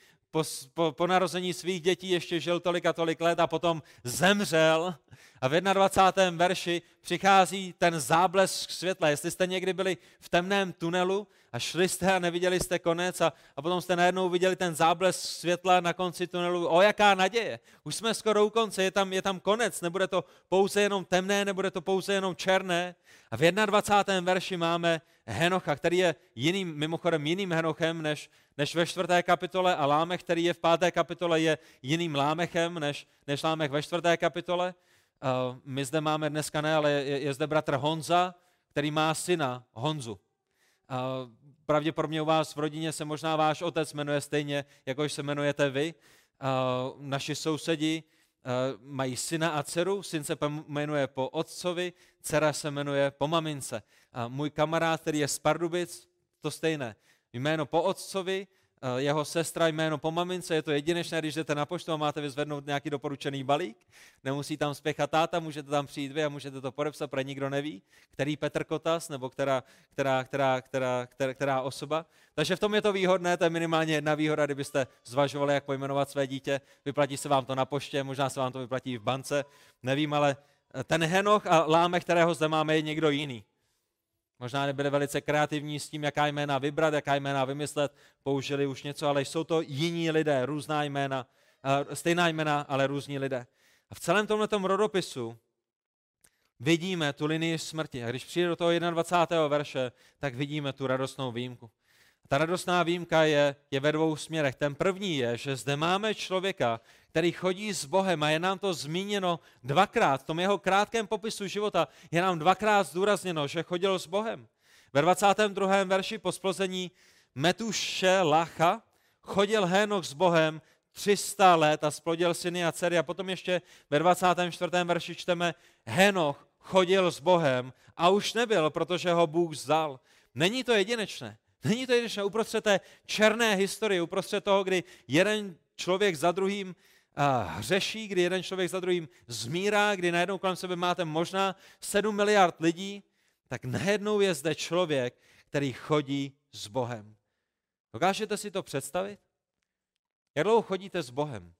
po narození svých dětí ještě žil tolik a tolik let a potom zemřel. A v 21. verši přichází ten záblesk světla. Jestli jste někdy byli v temném tunelu a šli jste a neviděli jste konec a potom jste najednou viděli ten záblesk světla na konci tunelu, o jaká naděje. Už jsme skoro u konce, je tam konec, nebude to pouze jenom temné, nebude to pouze jenom černé. A v 21. verši máme Henocha, který je mimochodem jiným Henochem než ve 4. kapitole a Lámech, který je v 5. kapitole, je jiným Lámechem než Lámech ve 4. kapitole. My zde máme dneska ne, ale je zde bratr Honza, který má syna Honzu. Pravděpodobně u vás v rodině se možná váš otec jmenuje stejně, jakož se jmenujete vy. Naši sousedi mají syna a dceru, syn se jmenuje po otcovi, dcera se jmenuje po mamince. Můj kamarád, který je z Pardubic, to stejné. Jméno po otcovi, jeho sestra jméno po mamince, je to jedinečné, když jdete na poštu a máte vyzvednout nějaký doporučený balík, nemusí tam spěchat táta, můžete tam přijít vy a můžete to podepsat, protože nikdo neví, který Petr Kotas nebo která osoba. Takže v tom je to výhodné, to je minimálně jedna výhoda, kdybyste zvažovali, jak pojmenovat své dítě, vyplatí se vám to na poště, možná se vám to vyplatí i v bance, nevím, ale ten Henoch a Lámech, kterého zde máme, je někdo jiný. Možná nebyli velice kreativní s tím, jaká jména vybrat, jaká jména vymyslet, použili už něco, ale jsou to jiní lidé, různá jména, stejná jména, ale různí lidé. A v celém tomhletom rodopisu vidíme tu linii smrti. A když přijde do toho 21. verše, tak vidíme tu radostnou výjimku. A ta radostná výjimka je ve dvou směrech. Ten první je, že zde máme člověka, který chodí s Bohem a je nám to zmíněno dvakrát. V tom jeho krátkém popisu života je nám dvakrát zdůrazněno, že chodil s Bohem. Ve 22. verši po splození Metušalacha chodil Henoch s Bohem 300 let a splodil syny a dcery. A potom ještě ve 24. verši čteme Henoch chodil s Bohem a už nebyl, protože ho Bůh vzal. Není to jedinečné. Není to jedinečné uprostřed té černé historie, uprostřed toho, kdy jeden člověk za druhým hřeší, kdy jeden člověk za druhým zmírá, kdy najednou kolem sebe máte možná 7 miliard lidí, tak najednou je zde člověk, který chodí s Bohem. Dokážete si to představit? Jak dlouho chodíte s Bohem?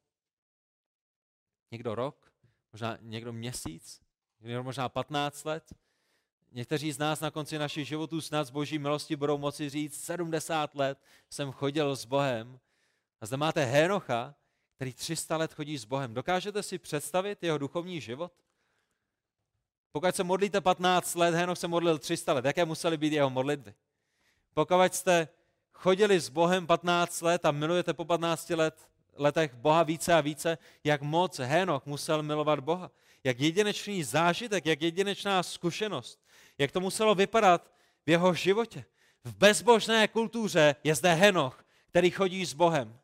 Někdo rok, možná někdo měsíc, někdo možná 15 let. Někteří z nás na konci našich životů snad z boží milosti budou moci říct 70 let jsem chodil s Bohem. A zde máte Henocha, který 300 let chodí s Bohem. Dokážete si představit jeho duchovní život? Pokud se modlíte 15 let, Henoch se modlil 300 let. Jaké musely být jeho modlitby? Pokud jste chodili s Bohem 15 let a milujete po 15 letech Boha více a více, jak moc Henoch musel milovat Boha. Jak jedinečný zážitek, jak jedinečná zkušenost. Jak to muselo vypadat v jeho životě. V bezbožné kultuře je zde Henoch, který chodí s Bohem.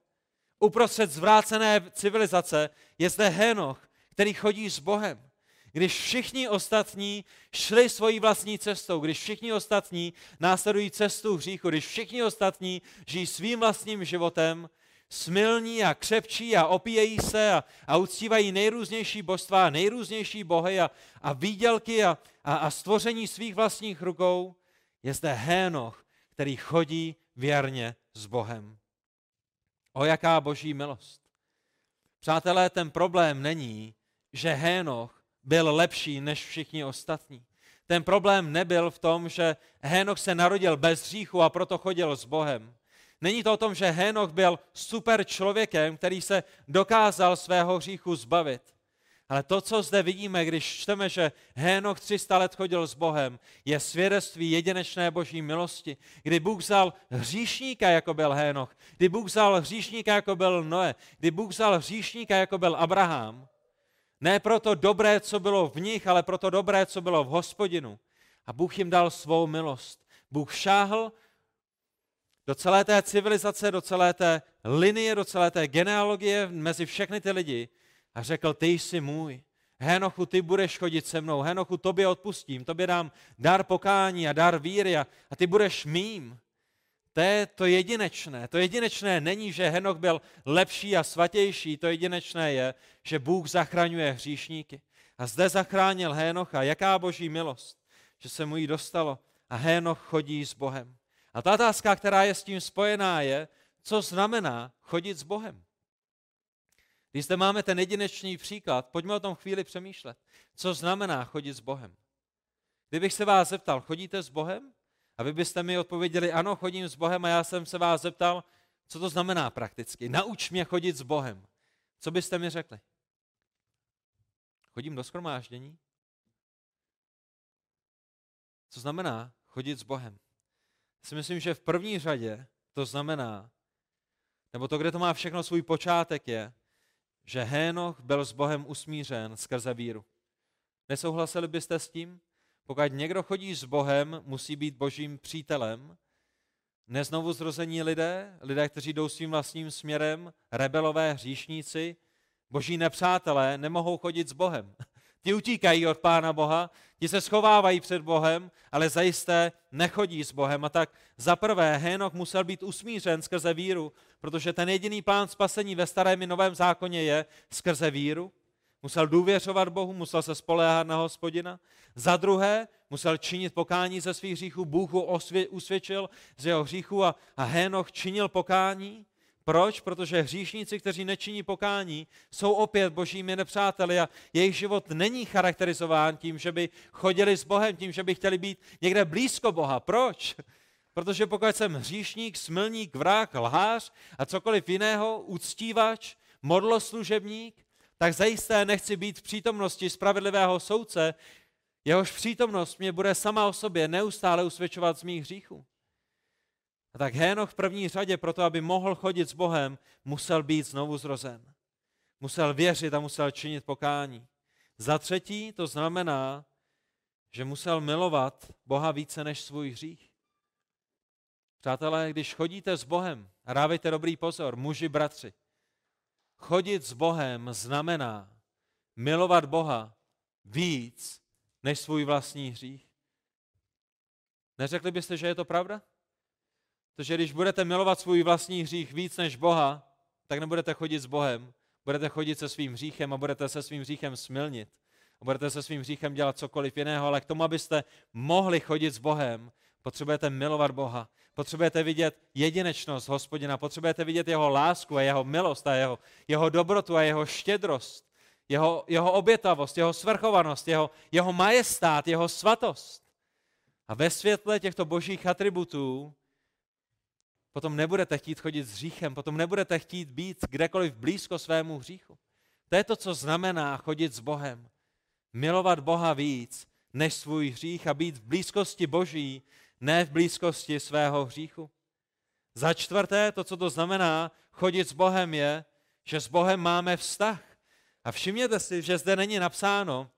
Uprostřed zvrácené civilizace je zde Henoch, který chodí s Bohem. Když všichni ostatní šli svojí vlastní cestou, když všichni ostatní následují cestu hříchu, když všichni ostatní žijí svým vlastním životem, smilní a křepčí a opíjejí se a uctívají nejrůznější božstva, nejrůznější bohy a výdělky a stvoření svých vlastních rukou, je zde Henoch, který chodí věrně s Bohem. O jaká boží milost. Přátelé, ten problém není, že Henoch byl lepší než všichni ostatní. Ten problém nebyl v tom, že Henoch se narodil bez hříchu a proto chodil s Bohem. Není to o tom, že Henoch byl super člověkem, který se dokázal svého hříchu zbavit. Ale to, co zde vidíme, když čteme, že Henoch 300 let chodil s Bohem, je svědectví jedinečné boží milosti. Kdy Bůh vzal hříšníka, jako byl Henoch, kdy Bůh vzal hříšníka, jako byl Noé, kdy Bůh vzal hříšníka, jako byl Abraham, ne proto dobré, co bylo v nich, ale proto dobré, co bylo v Hospodinu. A Bůh jim dal svou milost. Bůh šáhl do celé té civilizace, do celé té linie, do celé té genealogie mezi všechny ty lidi a řekl, ty jsi můj. Henochu, ty budeš chodit se mnou. Henochu, tobě odpustím, tobě dám dar pokání a dar víry a ty budeš mým. To je to jedinečné. To jedinečné není, že Henoch byl lepší a svatější. To jedinečné je, že Bůh zachraňuje hříšníky. A zde zachránil Henocha. Jaká boží milost, že se mu jí dostalo. A Henoch chodí s Bohem. A ta otázka, která je s tím spojená, je, co znamená chodit s Bohem. Když zde máme ten jedinečný příklad, pojďme o tom chvíli přemýšlet. Co znamená chodit s Bohem? Kdybych se vás zeptal, chodíte s Bohem? A vy byste mi odpověděli, ano, chodím s Bohem, a já jsem se vás zeptal, co to znamená prakticky. Nauč mě chodit s Bohem. Co byste mi řekli? Chodím do shromáždění? Co znamená chodit s Bohem? Si myslím, že v první řadě to znamená, nebo to, kde to má všechno svůj počátek, je, že Henoch byl s Bohem usmířen skrze víru. Nesouhlasili byste s tím? Pokud někdo chodí s Bohem, musí být božím přítelem neznovuzrození lidé, kteří jdou svým vlastním směrem, rebelové, hříšníci, boží nepřátelé, nemohou chodit s Bohem. Ti utíkají od Pána Boha, ti se schovávají před Bohem, ale zajisté nechodí s Bohem. A tak za prvé Henoch musel být usmířen skrze víru, protože ten jediný plán spasení ve starém i novém zákoně je skrze víru. Musel důvěřovat Bohu, musel se spoléhat na Hospodina. Za druhé musel činit pokání ze svých hříchů. Bůh ho usvědčil z jeho hříchů a Henoch činil pokání. Proč? Protože hříšníci, kteří nečiní pokání, jsou opět božími nepřáteli a jejich život není charakterizován tím, že by chodili s Bohem, tím, že by chtěli být někde blízko Boha. Proč? Protože pokud jsem hříšník, smilník, vrák, lhář a cokoliv jiného, uctívač, modloslužebník, tak zajisté nechci být v přítomnosti spravedlivého soudce, jehož přítomnost mě bude sama o sobě neustále usvědčovat z mých hříchů. A tak Henoch v první řadě proto, aby mohl chodit s Bohem, musel být znovu zrozen. Musel věřit a musel činit pokání. Za třetí to znamená, že musel milovat Boha více než svůj hřích. Přátelé, když chodíte s Bohem, a dávejte dobrý pozor, muži, bratři, chodit s Bohem znamená milovat Boha víc než svůj vlastní hřích. Neřekli byste, že je to pravda? Protože když budete milovat svůj vlastní hřích víc než Boha, tak nebudete chodit s Bohem, budete chodit se svým hříchem a budete se svým hříchem smilnit. A budete se svým hříchem dělat cokoliv jiného, ale k tomu, abyste mohli chodit s Bohem, potřebujete milovat Boha, potřebujete vidět jedinečnost Hospodina, potřebujete vidět jeho lásku a jeho milost a jeho dobrotu a jeho štědrost, jeho obětavost, jeho svrchovanost, jeho majestát, jeho svatost. A ve světle těchto božích atributů potom nebudete chtít chodit s hříchem, potom nebudete chtít být kdekoliv blízko svému hříchu. To je to, co znamená chodit s Bohem. Milovat Boha víc než svůj hřích a být v blízkosti Boží, ne v blízkosti svého hříchu. Za čtvrté, to, co to znamená chodit s Bohem, je, že s Bohem máme vztah. A všimněte si, že zde není napsáno,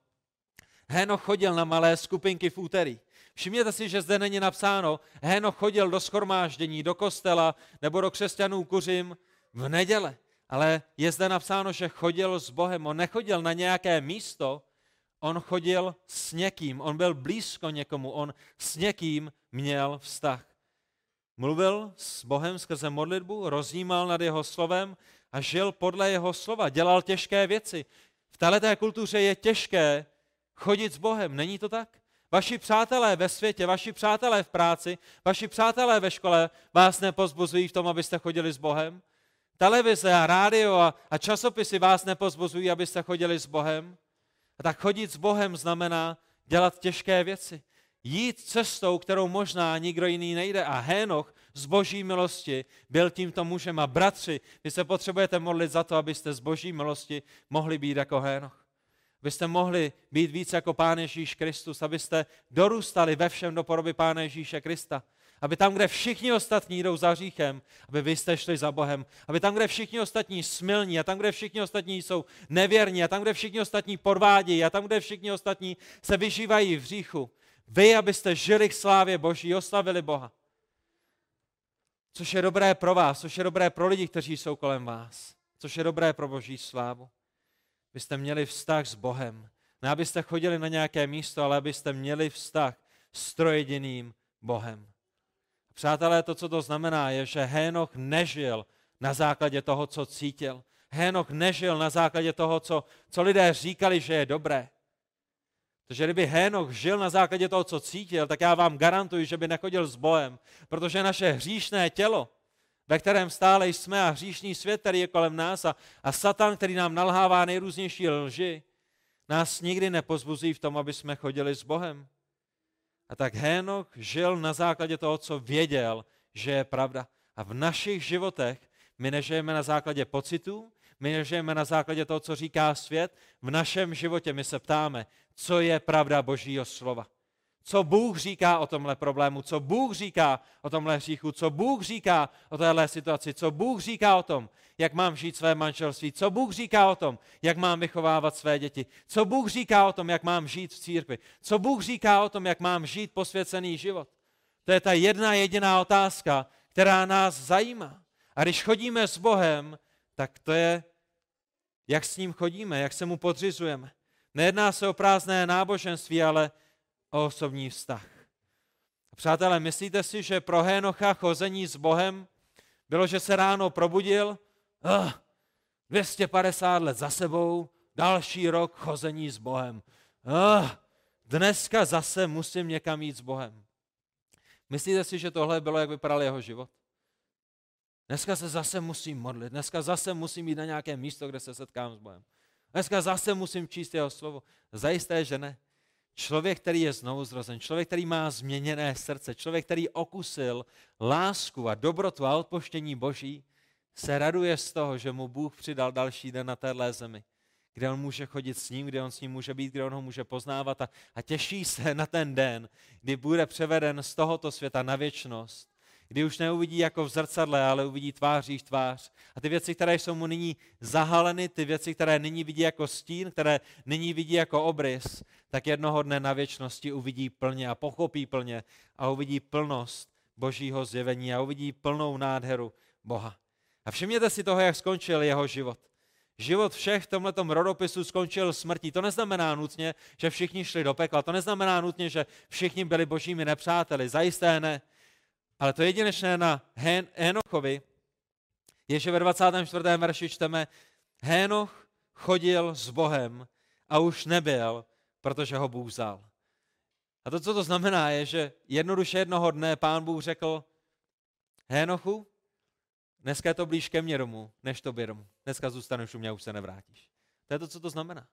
Henoch chodil na malé skupinky v úterý. Všimněte si, že zde není napsáno, Henoch chodil do shromáždění, do kostela nebo do křesťanů kuřim v neděle. Ale je zde napsáno, že chodil s Bohem. On nechodil na nějaké místo, on chodil s někým, on byl blízko někomu, on s někým měl vztah. Mluvil s Bohem skrze modlitbu, rozjímal nad jeho slovem a žil podle jeho slova, dělal těžké věci. V této kultuře je těžké chodit s Bohem, není to tak? Vaši přátelé ve světě, vaši přátelé v práci, vaši přátelé ve škole vás nepozbuzují v tom, abyste chodili s Bohem. Televize a rádio a časopisy vás nepozbuzují, abyste chodili s Bohem. A tak chodit s Bohem znamená dělat těžké věci. Jít cestou, kterou možná nikdo jiný nejde. A Henoch z boží milosti byl tímto mužem. A bratři, vy se potřebujete modlit za to, abyste z boží milosti mohli být jako Henoch. Abyste mohli být víc jako Pán Ježíš Kristus, abyste dorůstali ve všem do podoby Pána Ježíše Krista. Aby tam, kde všichni ostatní jdou za hříchem, aby vy jste šli za Bohem. Aby tam, kde všichni ostatní smilní, a tam, kde všichni ostatní jsou nevěrní, a tam, kde všichni ostatní podvádějí, a tam, kde všichni ostatní se vyžívají v hříchu, vy, abyste žili k slávě Boží, oslavili Boha. Což je dobré pro vás, což je dobré pro lidi, kteří jsou kolem vás, což je dobré pro Boží slávu. Byste měli vztah s Bohem. Ne abyste chodili na nějaké místo, ale abyste měli vztah s trojjediným Bohem. Přátelé, to, co to znamená, je, že Henoch nežil na základě toho, co cítil. Henoch nežil na základě toho, co lidé říkali, že je dobré. Protože kdyby Henoch žil na základě toho, co cítil, tak já vám garantuji, že by nechodil s Bohem. Protože naše hříšné tělo, ve kterém stále jsme, a hříšný svět, který je kolem nás, a Satan, který nám nalhává nejrůznější lži, nás nikdy nepozbuzují v tom, aby jsme chodili s Bohem. A tak Henoch žil na základě toho, co věděl, že je pravda. A v našich životech my nežijeme na základě pocitů, my nežijeme na základě toho, co říká svět. V našem životě my se ptáme, co je pravda Božího slova. Co Bůh říká o tomhle problému, co Bůh říká o tomhle hříchu, co Bůh říká o téhle situaci, co Bůh říká o tom, jak mám žít své manželství, co Bůh říká o tom, jak mám vychovávat své děti, co Bůh říká o tom, jak mám žít v církvi, co Bůh říká o tom, jak mám žít posvěcený život. To je ta jedna jediná otázka, která nás zajímá. A když chodíme s Bohem, tak to je, jak s ním chodíme, jak se mu podřizujeme. Nejedná se o prázdné náboženství, ale o osobní vztah. Přátelé, myslíte si, že pro Henocha chození s Bohem bylo, že se ráno probudil, 250 let za sebou, další rok chození s Bohem. Dneska zase musím někam jít s Bohem. Myslíte si, že tohle bylo, jak vypadal jeho život? Dneska se zase musím modlit, dneska zase musím jít na nějaké místo, kde se setkám s Bohem. Dneska zase musím číst jeho slovo. Zajisté, že ne. Člověk, který je znovuzrozen, člověk, který má změněné srdce, člověk, který okusil lásku a dobrotu a odpuštění Boží, se raduje z toho, že mu Bůh přidal další den na téhle zemi, kde on může chodit s ním, kde on s ním může být, kde on ho může poznávat a těší se na ten den, kdy bude převeden z tohoto světa na věčnost, kdy už neuvidí jako v zrcadle, ale uvidí tváří v tvář. A ty věci, které jsou mu nyní zahaleny, ty věci, které nyní vidí jako stín, které nyní vidí jako obrys, tak jednoho dne na věčnosti uvidí plně a pochopí plně a uvidí plnost Božího zjevení a uvidí plnou nádheru Boha. A všimněte si toho, jak skončil jeho život. Život všech v tomhletom rodopisu skončil smrtí. To neznamená nutně, že všichni šli do pekla. To neznamená nutně, že všichni byli božími nepřáteli. Zajisté ne. Ale to jedinečné na Henochovi je, že ve 24. verši čteme, Henoch chodil s Bohem a už nebyl, protože ho Bůh vzal. A to, co to znamená, je, že jednoduše jednoho dne Pán Bůh řekl, Henochu, dneska je to blíž ke mně domů, než tobě domů. Dneska zůstaneš u mě a už se nevrátíš. To je to, co to znamená.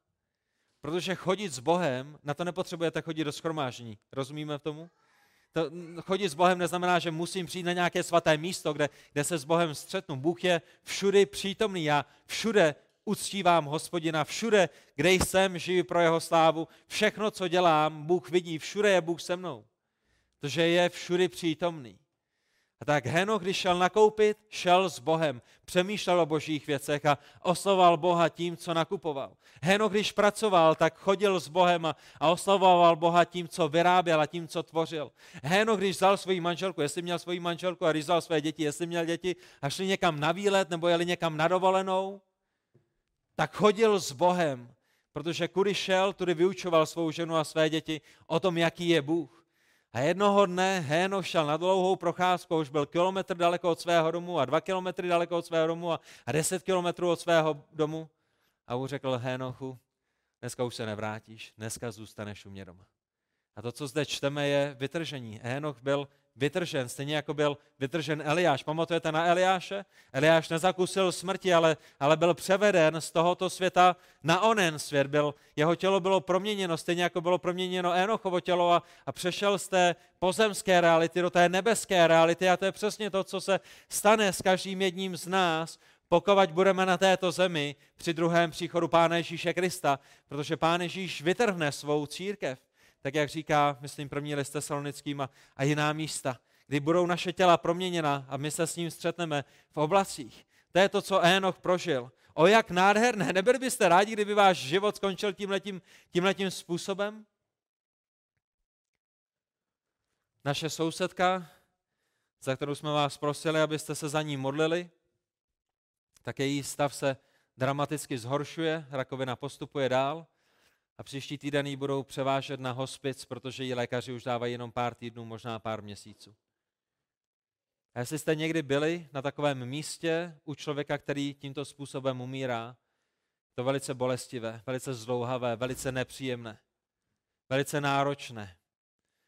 Protože chodit s Bohem, na to nepotřebujete chodit do shromáždění. Rozumíme tomu? To, chodit s Bohem neznamená, že musím přijít na nějaké svaté místo, kde se s Bohem střetnu. Bůh je všudy přítomný. Já všude uctívám Hospodina. Všude, kde jsem, žiju pro jeho slávu. Všechno, co dělám, Bůh vidí. Všude je Bůh se mnou. Protože je všudy přítomný. A tak Henoch, když šel nakoupit, šel s Bohem. Přemýšlel o božích věcech a oslavoval Boha tím, co nakupoval. Henoch, když pracoval, tak chodil s Bohem a oslavoval Boha tím, co vyráběl a tím, co tvořil. Henoch, když vzal svoji manželku, jestli měl svoji manželku a když vzal své děti, jestli měl děti a šli někam na výlet nebo jeli někam na dovolenou, tak chodil s Bohem, protože kudy šel, tudy vyučoval svou ženu a své děti o tom, jaký je Bůh. A jednoho dne Henoch šel na dlouhou procházku, už byl 1 kilometr daleko od svého domu a 2 kilometry daleko od svého domu a 10 kilometrů od svého domu. A už řekl Henochu, dneska už se nevrátíš, dneska zůstaneš u mě doma. A to, co zde čteme, je vytržení. Henoch byl vytržen, stejně jako byl vytržen Eliáš. Pamatujete na Eliáše? Eliáš nezakusil smrti, ale byl převeden z tohoto světa na onen svět. Jeho tělo bylo proměněno, stejně jako bylo proměněno Henochovo tělo a přešel z té pozemské reality do té nebeské reality. A to je přesně to, co se stane s každým jedním z nás, pokud budeme na této zemi při druhém příchodu Pána Ježíše Krista, protože Pán Ježíš vytrhne svou církev. Tak jak říká, myslím, první list Tesalonickým a jiná místa, kdy budou naše těla proměněna a my se s ním střetneme v oblacích. To je to, co Henoch prožil. O jak nádherné, nebyli byste rádi, kdyby váš život skončil tímhletím způsobem? Naše sousedka, za kterou jsme vás prosili, abyste se za ní modlili, tak její stav se dramaticky zhoršuje, rakovina postupuje dál. A příští týden ji budou převážet na hospic, protože ji lékaři už dávají jenom pár týdnů, možná pár měsíců. A jestli jste někdy byli na takovém místě u člověka, který tímto způsobem umírá, to velice bolestivé, velice zdlouhavé, velice nepříjemné, velice náročné.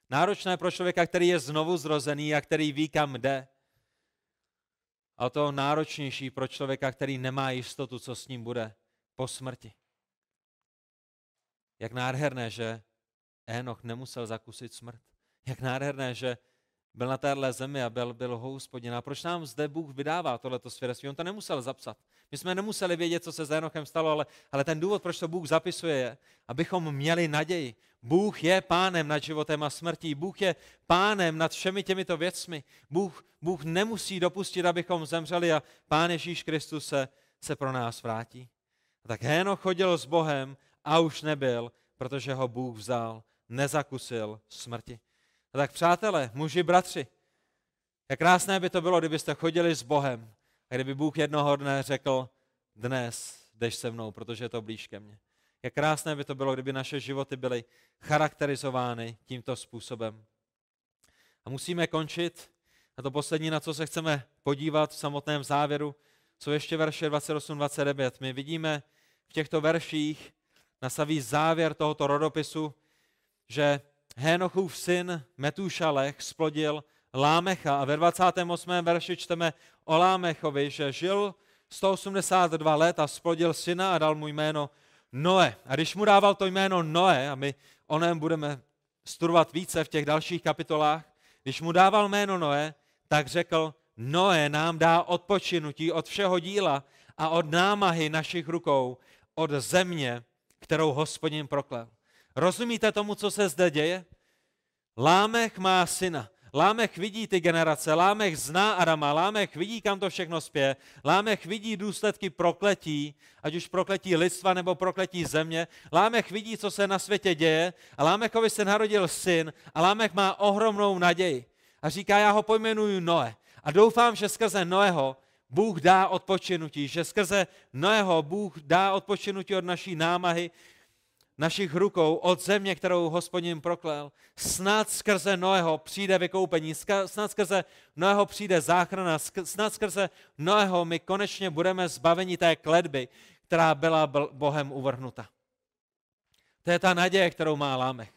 Náročné pro člověka, který je znovu zrozený a který ví, kam jde. A to náročnější pro člověka, který nemá jistotu, co s ním bude po smrti. Jak nádherné, že Henoch nemusel zakusit smrt. Jak nádherné, že byl na téhle zemi a byl Hospodin. A proč nám zde Bůh vydává tohleto svědectví? On to nemusel zapsat. My jsme nemuseli vědět, co se s Henochem stalo, ale ten důvod, proč to Bůh zapisuje, je, abychom měli naději. Bůh je pánem nad životem a smrtí. Bůh je pánem nad všemi těmito věcmi. Bůh nemusí dopustit, abychom zemřeli a Pán Ježíš Kristus se pro nás vrátí. A tak Henoch chodil s Bohem a už nebyl, protože ho Bůh vzal, nezakusil smrti. A tak přátelé, muži, bratři, Jak krásné by to bylo, kdybyste chodili s Bohem a kdyby Bůh jednoho dne řekl, dnes jdeš se mnou, protože je to blíž ke mně. Jak krásné by to bylo, kdyby naše životy byly charakterizovány tímto způsobem. A musíme končit. A to poslední, na co se chceme podívat v samotném závěru, jsou ještě verše 28-29. My vidíme v těchto verších na samý závěr tohoto rodopisu, že Hénochův syn Metušalech splodil Lámecha. A ve 28. verši čteme o Lámechovi, že žil 182 let a splodil syna a dal mu jméno Noé. A když mu dával to jméno Noé, a my o něm budeme studovat více v těch dalších kapitolách, když mu dával jméno Noé, tak řekl, Noé nám dá odpočinutí od všeho díla a od námahy našich rukou, od země, kterou Hospodin proklel. Rozumíte tomu, co se zde děje? Lámech má syna. Lámech vidí ty generace, Lámech zná Adama, Lámech vidí, kam to všechno spěje, Lámech vidí důsledky prokletí, ať už prokletí lidstva nebo prokletí země, Lámech vidí, co se na světě děje a Lámechovi se narodil syn a Lámech má ohromnou naději a říká, já ho pojmenuju Noé a doufám, že skrze Noého Bůh dá odpočinutí, že skrze Noého Bůh dá odpočinutí od naší námahy, našich rukou od země, kterou Hospodin proklel. Snad skrze Noého přijde vykoupení, snad skrze Noého přijde záchrana, snad skrze Noého my konečně budeme zbaveni té kletby, která byla Bohem uvrhnuta. To je ta naděje, kterou má Lámech.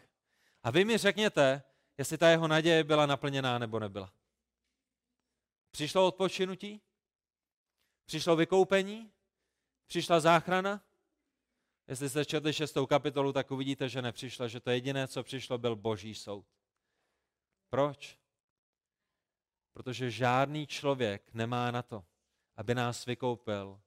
A vy mi řekněte, jestli ta jeho naděje byla naplněná nebo nebyla. Přišlo odpočinutí? Přišlo vykoupení? Přišla záchrana? Jestli jste četli 6. kapitolu, tak uvidíte, že nepřišla, že to jediné, co přišlo, byl Boží soud. Proč? Protože žádný člověk nemá na to, aby nás vykoupil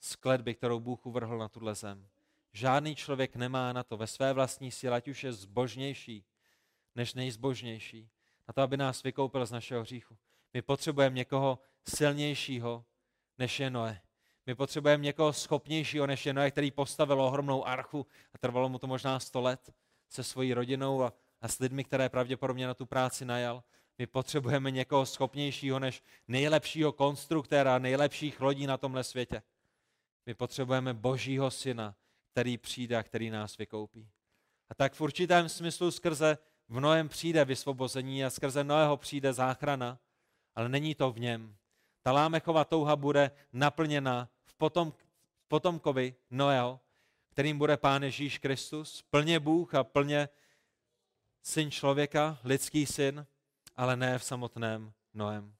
z kletby, kterou Bůh uvrhl na tuhle zem. Žádný člověk nemá na to ve své vlastní síle, ať už je zbožnější než nejzbožnější, na to, aby nás vykoupil z našeho hříchu. My potřebujeme někoho silnějšího, než je Noé. My potřebujeme někoho schopnějšího než Noé, který postavil ohromnou archu a trvalo mu to možná 100 let se svojí rodinou a s lidmi, které pravděpodobně na tu práci najal. My potřebujeme někoho schopnějšího než nejlepšího konstruktéra, nejlepších lodí na tomhle světě. My potřebujeme Božího syna, který přijde a který nás vykoupí. A tak v určitém smyslu skrze v Noém přijde vysvobození a skrze Noého přijde záchrana, ale není to v něm. Ta Lámechova touha bude naplněna potomkovi Noého, kterým bude Pán Ježíš Kristus, plně Bůh a plně syn člověka, lidský syn, ale ne v samotném Noém.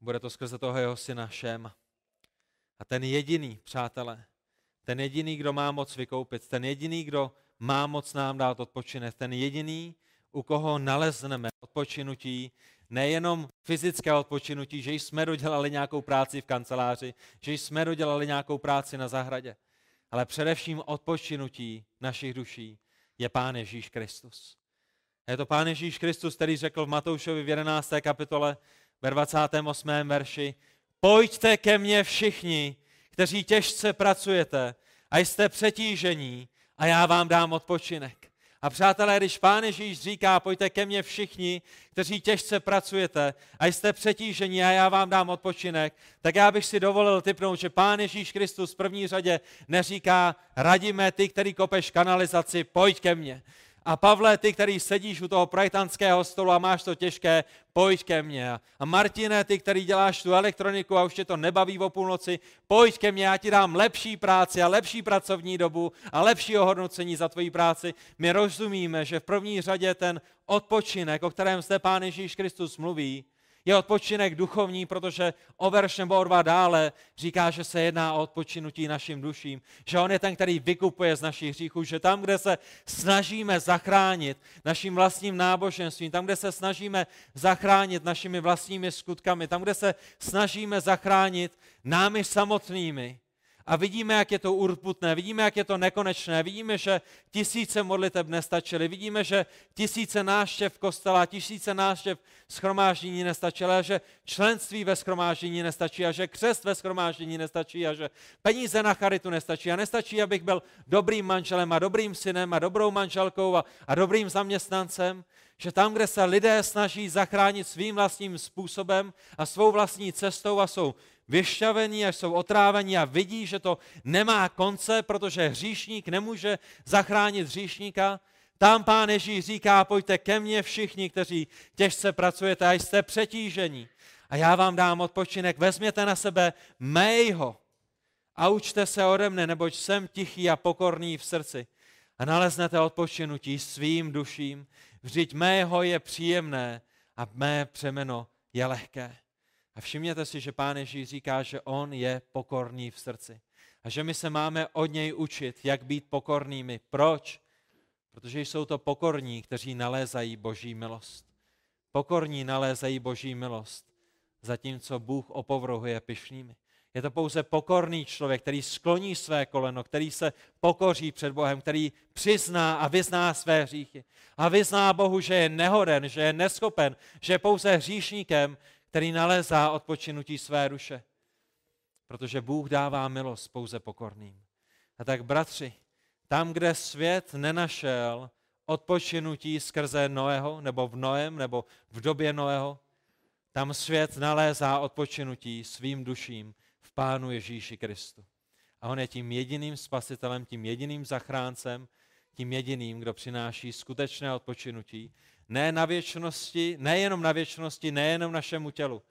Bude to skrze toho jeho syna Šéma. A ten jediný, přátelé, ten jediný, kdo má moc vykoupit, ten jediný, kdo má moc nám dát odpočinek, ten jediný, u koho nalezneme odpočinutí, nejenom fyzické odpočinutí, že jsme dodělali nějakou práci v kanceláři, že jsme dodělali nějakou práci na zahradě, ale především odpočinutí našich duší je Pán Ježíš Kristus. Je to Pán Ježíš Kristus, který řekl v Matoušovi v 11. kapitole ve 28. verši, pojďte ke mně všichni, kteří těžce pracujete a jste přetížení a já vám dám odpočinek. A přátelé, když Pán Ježíš říká, pojďte ke mně všichni, kteří těžce pracujete a jste přetíženi a já vám dám odpočinek, tak já bych si dovolil tipnout, že Pán Ježíš Kristus v první řadě neříká, radíme ty, který kopeš kanalizaci, pojď ke mně. A Pavle, ty, který sedíš u toho projektantského stolu a máš to těžké, pojď ke mně. A Martine, ty, který děláš tu elektroniku a už tě to nebaví o půlnoci, pojď ke mně, já ti dám lepší práci a lepší pracovní dobu a lepší ohodnocení za tvoji práci. My rozumíme, že v první řadě ten odpočinek, o kterém zde Pán Ježíš Kristus mluví, je odpočinek duchovní, protože o verš nebo o dva dále říká, že se jedná o odpočinutí našim duším, že on je ten, který vykupuje z našich hříchů, že tam, kde se snažíme zachránit naším vlastním náboženstvím, tam, kde se snažíme zachránit našimi vlastními skutkami, tam, kde se snažíme zachránit námi samotnými a vidíme, jak je to urputné, vidíme, jak je to nekonečné, vidíme, že 1000 modliteb nestačily, vidíme, že 1000 návštěv kostela, 1000 návštěv shromáždění nestačily a že členství ve shromáždění nestačí a že křest ve shromáždění nestačí a že peníze na charitu nestačí a nestačí, abych byl dobrým manželem a dobrým synem a dobrou manželkou a dobrým zaměstnancem, Že tam, kde se lidé snaží zachránit svým vlastním způsobem a svou vlastní cestou a jsou vyšťavení a jsou otrávení a vidí, že to nemá konce, protože hříšník nemůže zachránit hříšníka, tam Pán Ježíš říká, pojďte ke mně všichni, kteří těžce pracujete a jste přetížení. A já vám dám odpočinek, vezměte na sebe mého a učte se ode mne, neboť jsem tichý a pokorný v srdci. A naleznete odpočinutí svým duším, vždyť mého je příjemné a mé břemeno je lehké. A všimněte si, že Pán Ježíš říká, že on je pokorný v srdci. A že my se máme od něj učit, jak být pokornými. Proč? Protože jsou to pokorní, kteří nalézají Boží milost. Pokorní nalézají Boží milost, zatímco Bůh opovrhuje pyšnými. Je to pouze pokorný člověk, který skloní své koleno, který se pokoří před Bohem, který přizná a vyzná své hříchy. A vyzná Bohu, že je nehoden, že je neschopen, že je pouze hříšníkem, který nalezá odpočinutí své duše. Protože Bůh dává milost pouze pokorným. A tak, bratři, tam, kde svět nenašel odpočinutí skrze Noého, nebo v Noém, nebo v době Noého, tam svět nalézá odpočinutí svým duším v Pánu Ježíši Kristu. A on je tím jediným spasitelem, tím jediným zachráncem, tím jediným, kdo přináší skutečné odpočinutí, ne na věčnosti, nejenom na věčnosti, nejenom našemu tělu,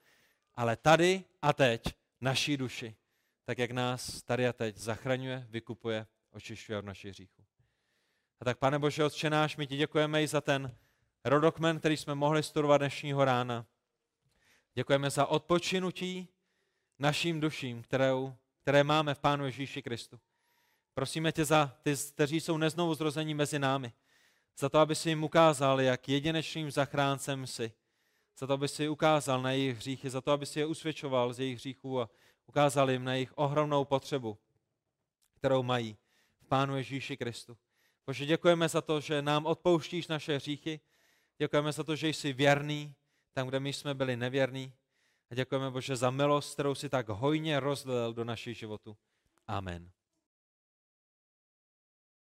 ale tady a teď naší duši, tak jak nás tady a teď zachraňuje, vykupuje, očišťuje od našich hříchů. A tak, Pane Bože, Otče náš, my ti děkujeme i za ten rodokmen, který jsme mohli studovat dnešního rána. Děkujeme za odpočinutí našim duším, které máme v Pánu Ježíši Kristu. Prosíme tě za ty, kteří jsou neznovu zrození mezi námi, za to, aby si jim ukázal, jak jedinečným zachráncem jsi, za to, aby si ukázal na jejich hříchy, za to, aby si je usvědčoval z jejich hříchů a ukázal jim na jejich ohromnou potřebu, kterou mají v Pánu Ježíši Kristu. Bože, děkujeme za to, že nám odpouštíš naše hříchy, děkujeme za to, že jsi věrný tam, kde my jsme byli nevěrní, a děkujeme, Bože, za milost, kterou si tak hojně rozlil do našich životů. Amen.